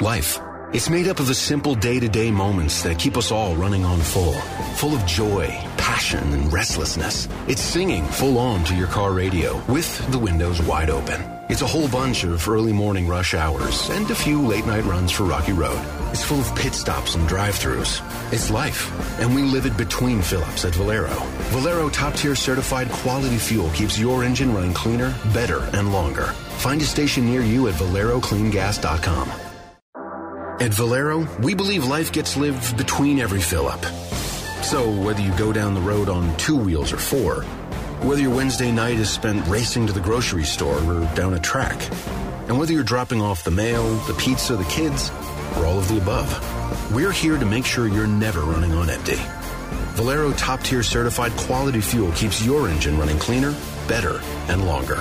Life. It's made up of the simple day-to-day moments that keep us all running on full of joy, passion, and restlessness. It's singing full on to your car radio with the windows wide open. It's a whole bunch of early morning rush hours and a few late-night runs for Rocky Road. It's full of pit stops and drive-thrus. It's life, and we live it between fill-ups at Valero. Valero top-tier certified quality fuel keeps your engine running cleaner, better, and longer. Find a station near you at ValeroCleanGas.com. At Valero, we believe life gets lived between every fill-up. So whether you go down the road on two wheels or four, whether your Wednesday night is spent racing to the grocery store or down a track, and whether you're dropping off the mail, the pizza, the kids, or all of the above, we're here to make sure you're never running on empty. Valero top-tier certified quality fuel keeps your engine running cleaner, better, and longer.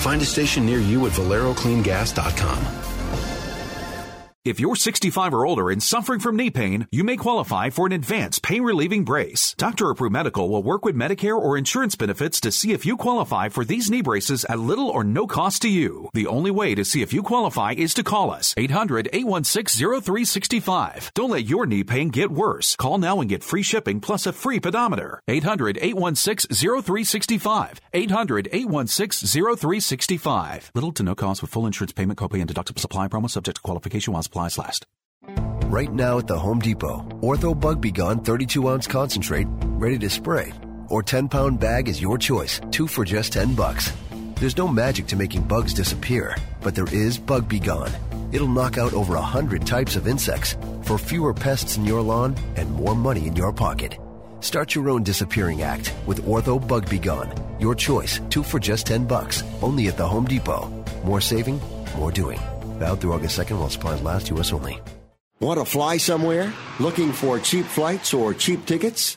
Find a station near you at ValeroCleanGas.com. If you're 65 or older and suffering from knee pain, you may qualify for an advanced pain-relieving brace. Dr. Approved Medical will work with Medicare or insurance benefits to see if you qualify for these knee braces at little or no cost to you. The only way to see if you qualify is to call us, 800-816-0365. Don't let your knee pain get worse. Call now and get free shipping plus a free pedometer. 800-816-0365. 800-816-0365. Little to no cost with full insurance payment, copay, and deductible supply promo subject to qualification while supplies last. Right now at the Home Depot, Ortho Bug Be Gone 32-ounce concentrate, ready to spray, or 10-pound bag is your choice, two for just $10. There's no magic to making bugs disappear, but there is Bug Be Gone. It'll knock out over 100 types of insects for fewer pests in your lawn and more money in your pocket. Start your own disappearing act with Ortho Bug Be Gone, your choice, two for just $10, only at the Home Depot. More saving, more doing. Valid through August 2nd while supplies last, U.S. only. Want to fly somewhere? Looking for cheap flights or cheap tickets?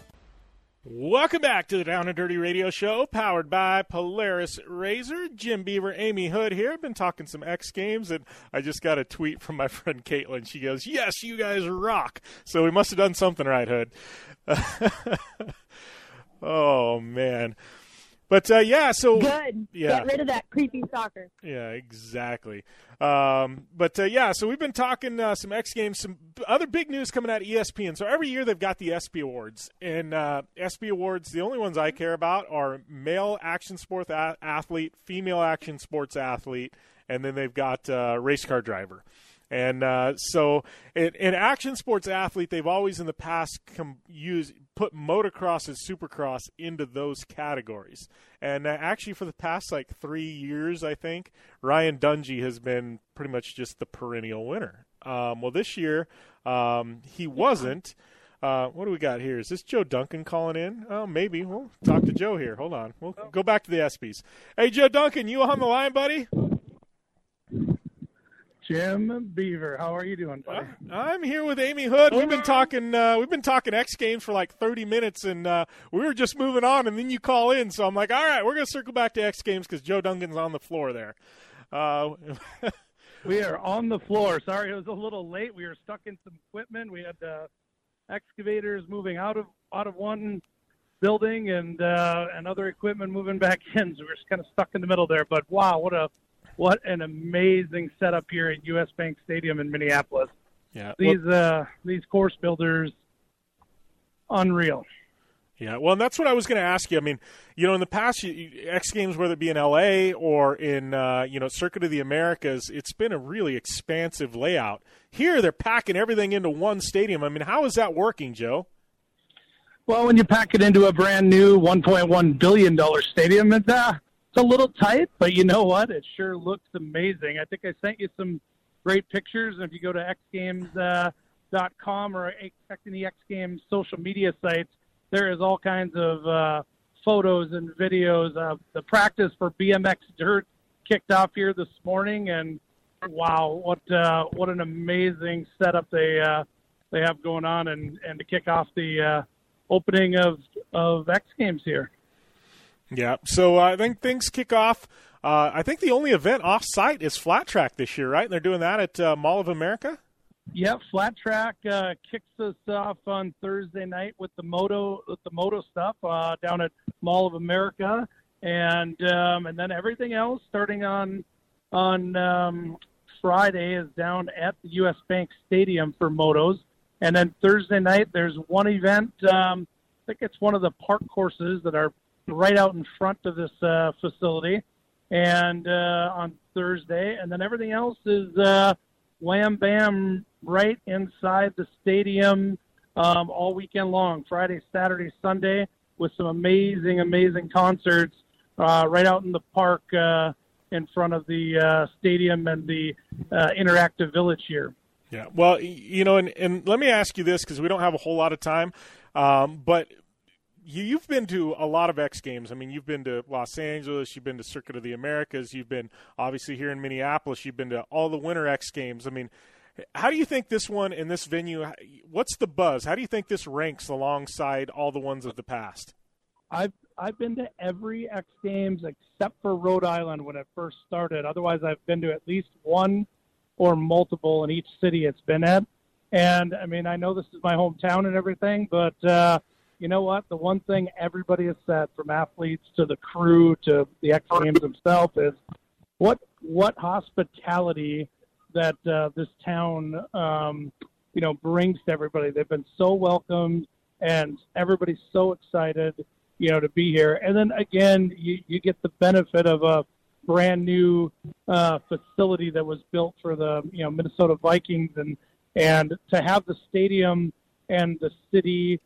Welcome back to the Down and Dirty Radio Show, powered by Polaris RZR. Jim Beaver, Amy Hood here. I've been talking some X Games, and I just got a tweet from my friend Caitlin. She goes, yes, you guys rock. So we must have done something right, Hood. Oh, man. But, yeah, so... Good. Yeah. Get rid of that creepy stalker. Yeah, exactly. But, yeah, so we've been talking some X Games, some other big news coming out of ESPN. So every year they've got the ESPY Awards. And ESPY Awards, the only ones I care about are male action sports athlete, female action sports athlete, and then they've got race car driver. And so in action sports athlete, they've always in the past put motocross and supercross into those categories. And actually for the past like 3 years, I think, Ryan Dungey has been pretty much just the perennial winner. Well, this year he wasn't. What do we got here? Is this Joe Duncan calling in? Oh, maybe. We'll talk to Joe here. Hold on. We'll go back to the ESPYs. Hey, Joe Duncan, you on the line, buddy? Jim Beaver, how are you doing, buddy? I'm here with Amy Hood. We've been talking X Games for like 30 minutes, and we were just moving on, and then you call in. So I'm like, all right, we're going to circle back to X Games because Joe Duncan's on the floor there. We are on the floor. Sorry, it was a little late. We were stuck in some equipment. We had excavators moving out of one building and other equipment moving back in. So we were just kind of stuck in the middle there. But, wow, What an amazing setup here at U.S. Bank Stadium in Minneapolis. Yeah, these course builders, unreal. Yeah, well, and that's what I was going to ask you. I mean, you know, in the past, X Games, whether it be in L.A. or in, Circuit of the Americas, it's been a really expansive layout. Here, they're packing everything into one stadium. I mean, how is that working, Joe? Well, when you pack it into a brand-new $1.1 billion stadium, it's a little tight, but you know what? It sure looks amazing. I think I sent you some great pictures. And if you go to xgames.com or any X Games social media sites, there is all kinds of photos and videos of the practice for BMX Dirt kicked off here this morning. And wow, what an amazing setup they have going on and to kick off the opening of X Games here. Yeah, so I think things kick off. I think the only event off-site is Flat Track this year, right? And they're doing that at Mall of America? Yep, Flat Track kicks us off on Thursday night with the moto stuff down at Mall of America. And then everything else starting on Friday is down at the U.S. Bank Stadium for motos. And then Thursday night, there's one event. I think it's one of the park courses that are right out in front of this facility. And on Thursday, and then everything else is wham bam right inside the stadium all weekend long, Friday, Saturday, Sunday, with some amazing concerts right out in the park in front of the stadium and the interactive village here. Yeah, well, you know, and let me ask you this, because we don't have a whole lot of time, but you've been to a lot of X Games. I mean, you've been to Los Angeles, you've been to Circuit of the Americas, you've been obviously here in Minneapolis, you've been to all the Winter X Games. I mean, how do you think this one and this venue, what's the buzz? How do you think this ranks alongside all the ones of the past? I've been to every X Games except for Rhode Island when it first started. Otherwise, I've been to at least one or multiple in each city it's been at. And, I mean, I know this is my hometown and everything, but you know what? The one thing everybody has said, from athletes to the crew to the X Games themselves, is what hospitality that this town, you know, brings to everybody. They've been so welcomed, and everybody's so excited, you know, to be here. And then again, you get the benefit of a brand new facility that was built for the, you know, Minnesota Vikings, and to have the stadium and the city.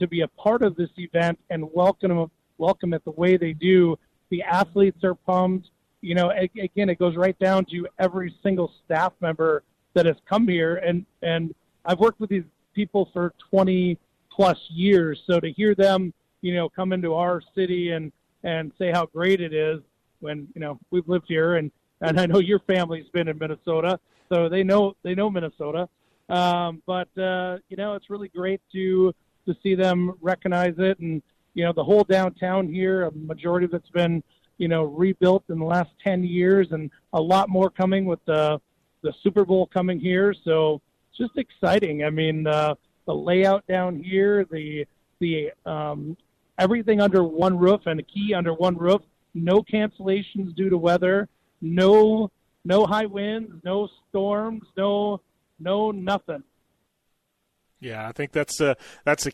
To be a part of this event and welcome it the way they do. The athletes are pumped. You know, again, it goes right down to every single staff member that has come here. And I've worked with these people for 20-plus years, so to hear them, you know, come into our city and say how great it is when, you know, we've lived here, and I know your family's been in Minnesota, so they know Minnesota. But you know, it's really great to see them recognize it. And, you know, the whole downtown here, a majority of it's been, you know, rebuilt in the last 10 years, and a lot more coming with the Super Bowl coming here. So it's just exciting. I mean, the layout down here, the everything under one roof and a key under one roof, no cancellations due to weather, no high winds, no storms, no nothing. Yeah, I think that's the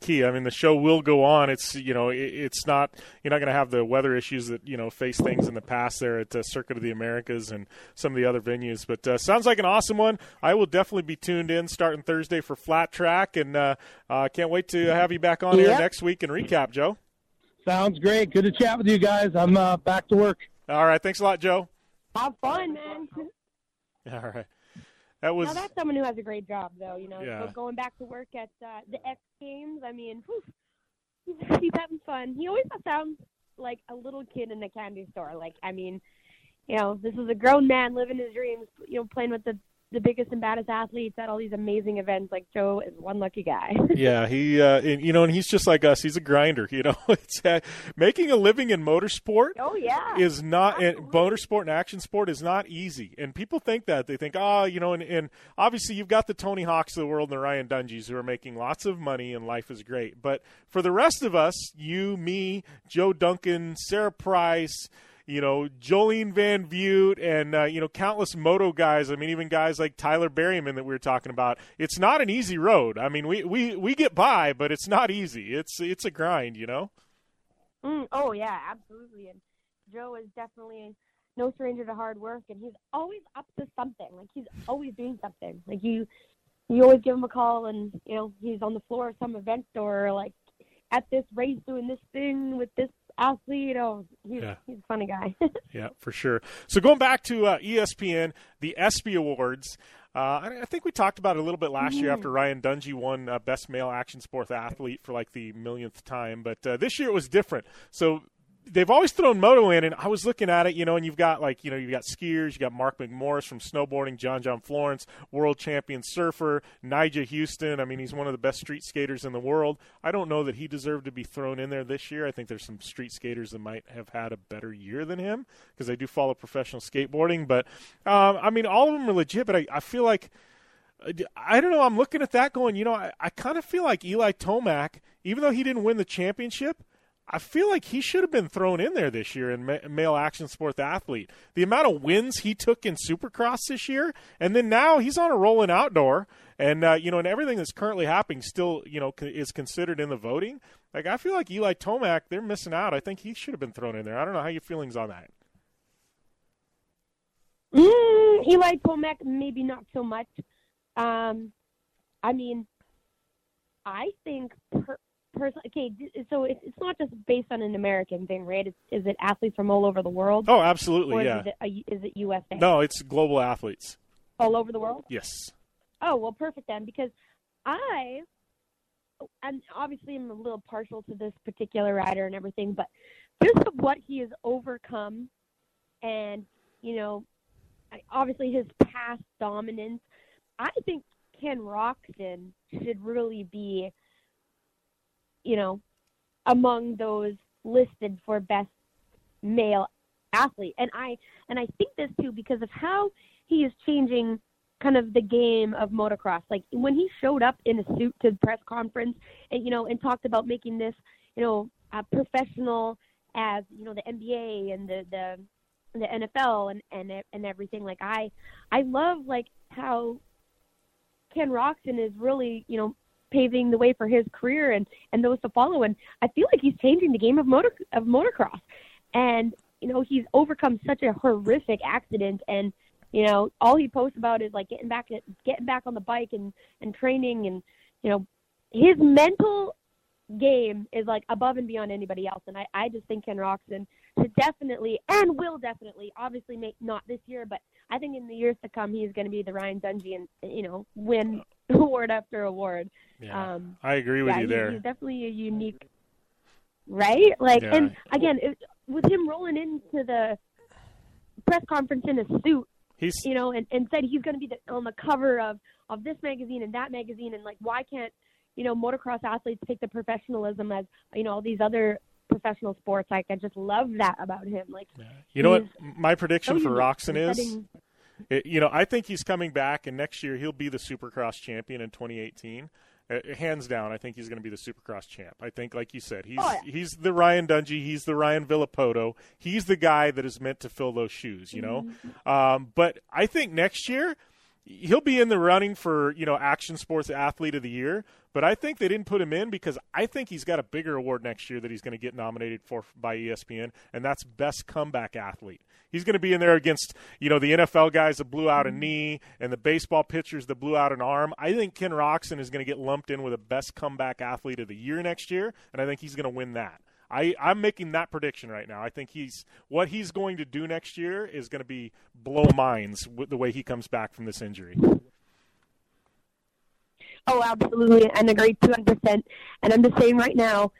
key. I mean, the show will go on. It's, you know, it's not, you're not going to have the weather issues that, you know, face things in the past there at Circuit of the Americas and some of the other venues. But sounds like an awesome one. I will definitely be tuned in starting Thursday for Flat Track, and can't wait to have you back on here next week and recap, Joe. Sounds great. Good to chat with you guys. I'm back to work. All right. Thanks a lot, Joe. Have fun, man. All right. Now, that's someone who has a great job, though, you know. Yeah. So going back to work at the X Games, I mean, he's having fun. He always sounds like a little kid in a candy store. Like, I mean, you know, this is a grown man living his dreams, you know, playing with the biggest and baddest athletes at all these amazing events. Like, Joe is one lucky guy. Yeah, he, you know, and he's just like us. He's a grinder, you know. It's making a living in motorsport. Oh, yeah. Is not, motorsport and action sport is not easy. And people think that. They think, oh, you know, and obviously you've got the Tony Hawks of the world and the Ryan Dungeys who are making lots of money and life is great. But for the rest of us, you, me, Joe Duncan, Sarah Price, you know, Jolene Van Vught, and, you know, countless moto guys. I mean, even guys like Tyler Berryman that we were talking about. It's not an easy road. I mean, we get by, but it's not easy. It's a grind, you know? Oh, yeah, absolutely. And Joe is definitely no stranger to hard work, and he's always up to something. Like, he's always doing something. Like, you always give him a call, and, you know, he's on the floor of some event or, like, at this race doing this thing with this athlete. Oh, he's a funny guy. Yeah, for sure. So going back to ESPN, the ESPY Awards, I think we talked about it a little bit last year after Ryan Dungey won Best Male Action Sports Athlete for like the millionth time, but this year it was different. So they've always thrown moto in, and I was looking at it, you know, and you've got, like, you know, you've got skiers, you got Mark McMorris from snowboarding, John Florence, world champion surfer, Nyjah Houston. I mean, he's one of the best street skaters in the world. I don't know that he deserved to be thrown in there this year. I think there's some street skaters that might have had a better year than him because they do follow professional skateboarding. But, I mean, all of them are legit, but I feel like – I don't know. I'm looking at that going, you know, I kind of feel like Eli Tomac, even though he didn't win the championship, I feel like he should have been thrown in there this year in male action sports athlete. The amount of wins he took in Supercross this year, and then now he's on a roll in outdoor, and, you know, and everything that's currently happening still, you know, is considered in the voting. Like, I feel like Eli Tomac, they're missing out. I think he should have been thrown in there. I don't know how your feelings on that. Eli Tomac, maybe not so much. I mean, I think personally, okay, so it's not just based on an American thing, right? Is it athletes from all over the world? Oh, absolutely, or yeah. Is it USA? No, it's global athletes. All over the world? Yes. Oh, well, perfect then, because and obviously I'm a little partial to this particular rider and everything, but just of what he has overcome and, you know, obviously his past dominance, I think Ken Roxon should really be, you know, among those listed for best male athlete. And I think this, too, because of how he is changing kind of the game of motocross. Like, when he showed up in a suit to the press conference and, you know, and talked about making this, you know, professional as, you know, the NBA and the NFL and everything. Like, I love, like, how Ken Roxon is really, you know, paving the way for his career and those to follow. And I feel like he's changing the game of motocross. And, you know, he's overcome such a horrific accident. And, you know, all he posts about is, like, getting back on the bike and training. And, you know, his mental game is, like, above and beyond anybody else. And I just think Ken Roxon should definitely and will definitely, obviously not this year, but I think in the years to come, he's going to be the Ryan Dungey and, you know, win award after award. Yeah, I agree with you there. He's definitely a unique, right? Like, yeah. And again, with him rolling into the press conference in a suit, you know, and said he's going to be on the cover of this magazine and that magazine. And, like, why can't, you know, motocross athletes take the professionalism as, you know, all these other professional sports? Like, I just love that about him. Like, yeah. You know what my prediction for Roxon is? You know, I think he's coming back, and next year he'll be the Supercross champion in 2018. Hands down, I think he's going to be the Supercross champ. I think, like you said, he's the Ryan Dungey, he's the Ryan Villapoto, he's the guy that is meant to fill those shoes, you know? Mm-hmm. But I think next year he'll be in the running for, you know, action sports athlete of the year, but I think they didn't put him in because I think he's got a bigger award next year that he's going to get nominated for by ESPN, and that's best comeback athlete. He's going to be in there against, you know, the NFL guys that blew out a knee and the baseball pitchers that blew out an arm. I think Ken Roxon is going to get lumped in with a best comeback athlete of the year next year, and I think he's going to win that. I'm making that prediction right now. I think what he's going to do next year is going to be blow minds with the way he comes back from this injury. Oh, absolutely. And agree 200%. And I'm just saying right now,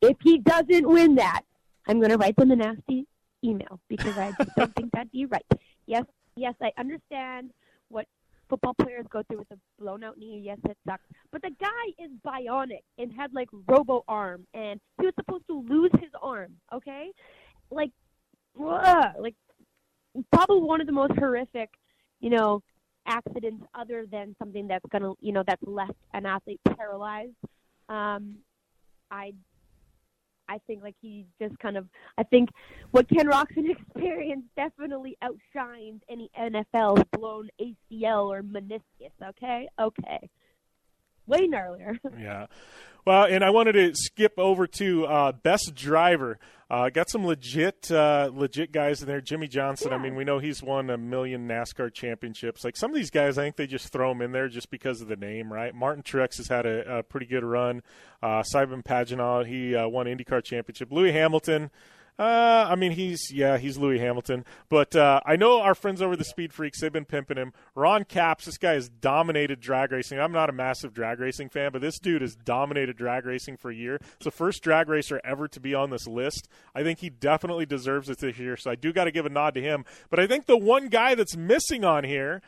if he doesn't win that, I'm going to write them a nasty email because I just don't think that'd be right. Yes, I understand what football players go through with a blown out knee. Yes, it sucks. But the guy is bionic and had, like, robo arm, and he was supposed to lose his arm, okay? Like, probably one of the most horrific, you know, accidents other than something that's going to, you know, that's left an athlete paralyzed. I think, like, he just kind of, I think what Ken Roxon experienced definitely outshines any NFL's blown ACL or meniscus, okay? Okay. Way gnarlier. Yeah. Well, and I wanted to skip over to best driver. Got some legit guys in there. Jimmy Johnson, yeah. I mean, we know he's won a million NASCAR championships. Like, some of these guys, I think they just throw them in there just because of the name, right? Martin Truex has had a pretty good run. Simon Pagenaud, he won IndyCar championship. Louis Hamilton. I mean, he's Louis Hamilton. But I know our friends over the Speed Freaks, they've been pimping him. Ron Capps, this guy has dominated drag racing. I'm not a massive drag racing fan, but this dude has dominated drag racing for a year. It's the first drag racer ever to be on this list. I think he definitely deserves it this year, so I do got to give a nod to him. But I think the one guy that's missing on here,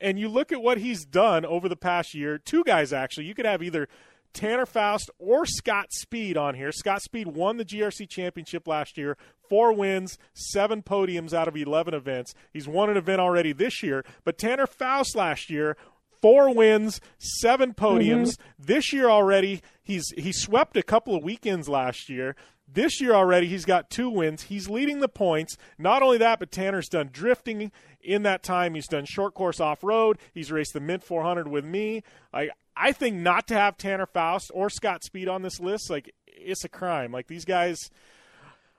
and you look at what he's done over the past year, two guys actually, you could have either – Tanner Faust or Scott Speed on here. Scott Speed won the GRC championship last year, 4 wins, 7 podiums out of 11 events. He's won an event already this year, but Tanner Faust last year, 4 wins, 7 podiums. Mm-hmm. This year already, he swept a couple of weekends last year. This year already, he's got 2 wins. He's leading the points. Not only that, but Tanner's done drifting in that time. He's done short course off-road. He's raced the Mint 400 with me. I think not to have Tanner Faust or Scott Speed on this list, like, it's a crime. Like, these guys,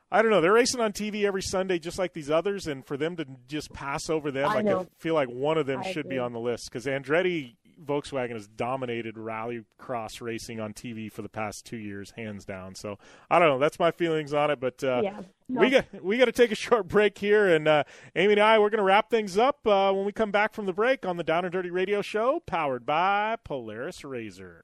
I don't know, they're racing on TV every Sunday just like these others, and for them to just pass over them, like, I feel like one of them should be on the list because Andretti Volkswagen has dominated rallycross racing on TV for the past 2 years, hands down. So, I don't know. That's my feelings on it, but we got to take a short break here, and Amy and I, we're going to wrap things up when we come back from the break on the Down and Dirty Radio Show, powered by Polaris RZR.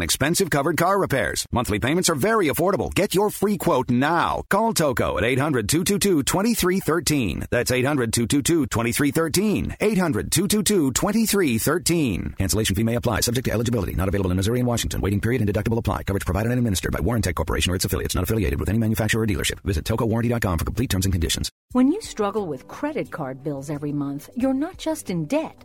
expensive covered car repairs. Monthly payments are very affordable. Get your free quote now. Call Toco at 800-222-2313. That's 800-222-2313. 800-222-2313. Cancellation fee may apply. Subject to eligibility. Not available in Missouri and Washington. Waiting period and deductible apply. Coverage provided and administered by Warrantech Corporation or its affiliates. Not affiliated with any manufacturer or dealership. Visit tocowarranty.com for complete terms and conditions. When you struggle with credit card bills every month, you're not just in debt.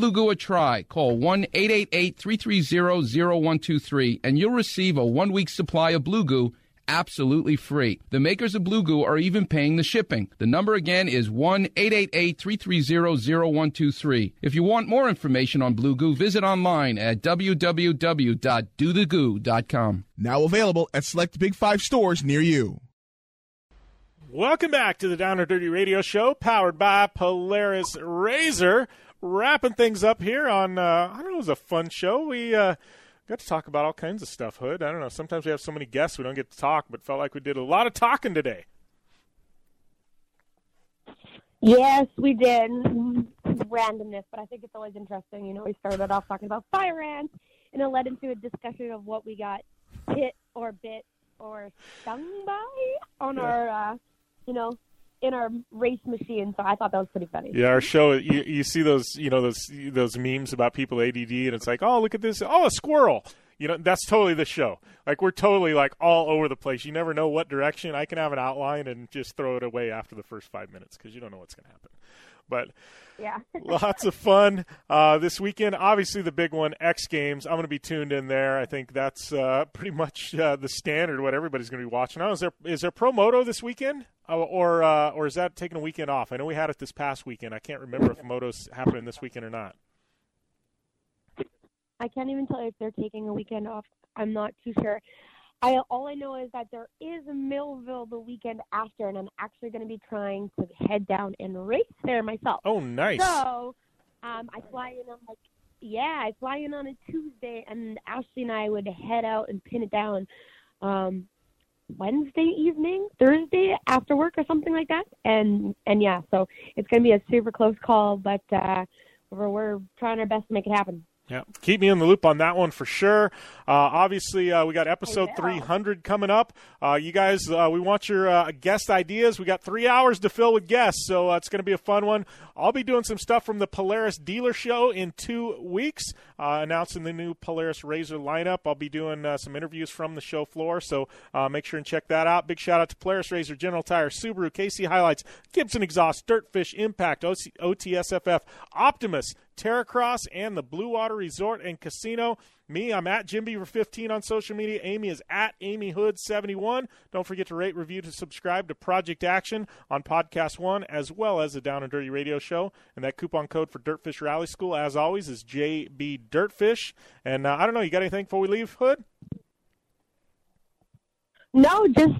Blue Goo a try. Call 1-888-330-0123 and you'll receive a 1-week supply of Blue Goo absolutely free. The makers of Blue Goo are even paying the shipping. The number again is 1-888-330-0123. If you want more information on Blue Goo, visit online at www.dothegoo.com. Now available at select Big 5 stores near you. Welcome back to the Down and Dirty Radio Show, powered by Polaris RZR. Wrapping things up here on, I don't know, it was a fun show. We got to talk about all kinds of stuff, Hood. I don't know. Sometimes we have so many guests we don't get to talk, but felt like we did a lot of talking today. Yes, we did. randomness, but I think it's always interesting. You know, we started off talking about fire ants, and it led into a discussion of what we got hit or bit or stung by on our, you know, in our race machine. So I thought that was pretty funny. Yeah, our show, you see those, you know, those memes about people ADD, and it's like, oh, look at this. Oh, a squirrel. You know, that's totally the show. Like, we're totally, like, all over the place. You never know what direction. I can have an outline and just throw it away after the first 5 minutes because you don't know what's going to happen. But yeah, lots of fun this weekend. Obviously, the big one, X Games. I'm going to be tuned in there. I think that's pretty much the standard, what everybody's going to be watching. Oh, is there Pro Moto this weekend? Or is that taking a weekend off? I know we had it this past weekend. I can't remember if Moto's happening this weekend or not. I can't even tell you if they're taking a weekend off. I'm not too sure. All I know is that there is Millville the weekend after, and I'm actually going to be trying to head down and race there myself. Oh, nice. So I fly in on a Tuesday, and Ashley and I would head out and pin it down Wednesday evening, Thursday after work or something like that. And yeah, so it's going to be a super close call, but we're trying our best to make it happen. Yeah, keep me in the loop on that one for sure. Obviously, we got episode 300 coming up. You guys, we want your guest ideas. We got 3 hours to fill with guests, so it's going to be a fun one. I'll be doing some stuff from the Polaris dealer show in 2 weeks, announcing the new Polaris RZR lineup. I'll be doing some interviews from the show floor, so make sure and check that out. Big shout out to Polaris RZR, General Tire, Subaru, KC Highlights, Gibson Exhaust, Dirtfish, Impact, OTSFF, Optimus, Terracross, and the Blue Water Resort and Casino. Me, I'm at Jim Beaver 15 on social media. Amy is at Amy Hood 71. Don't forget to rate, review, to subscribe to Project Action on Podcast One, as well as the Down and Dirty Radio Show. And that coupon code for Dirtfish Rally School, as always, is JB Dirtfish. And I don't know, you got anything before we leave, Hood? No, just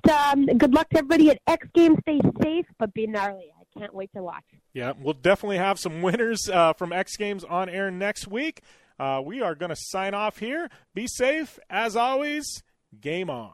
good luck to everybody at X Games. Stay safe, but be gnarly. I can't wait to watch. Yeah, we'll definitely have some winners from X Games on air next week. We are going to sign off here. Be safe. As always, game on.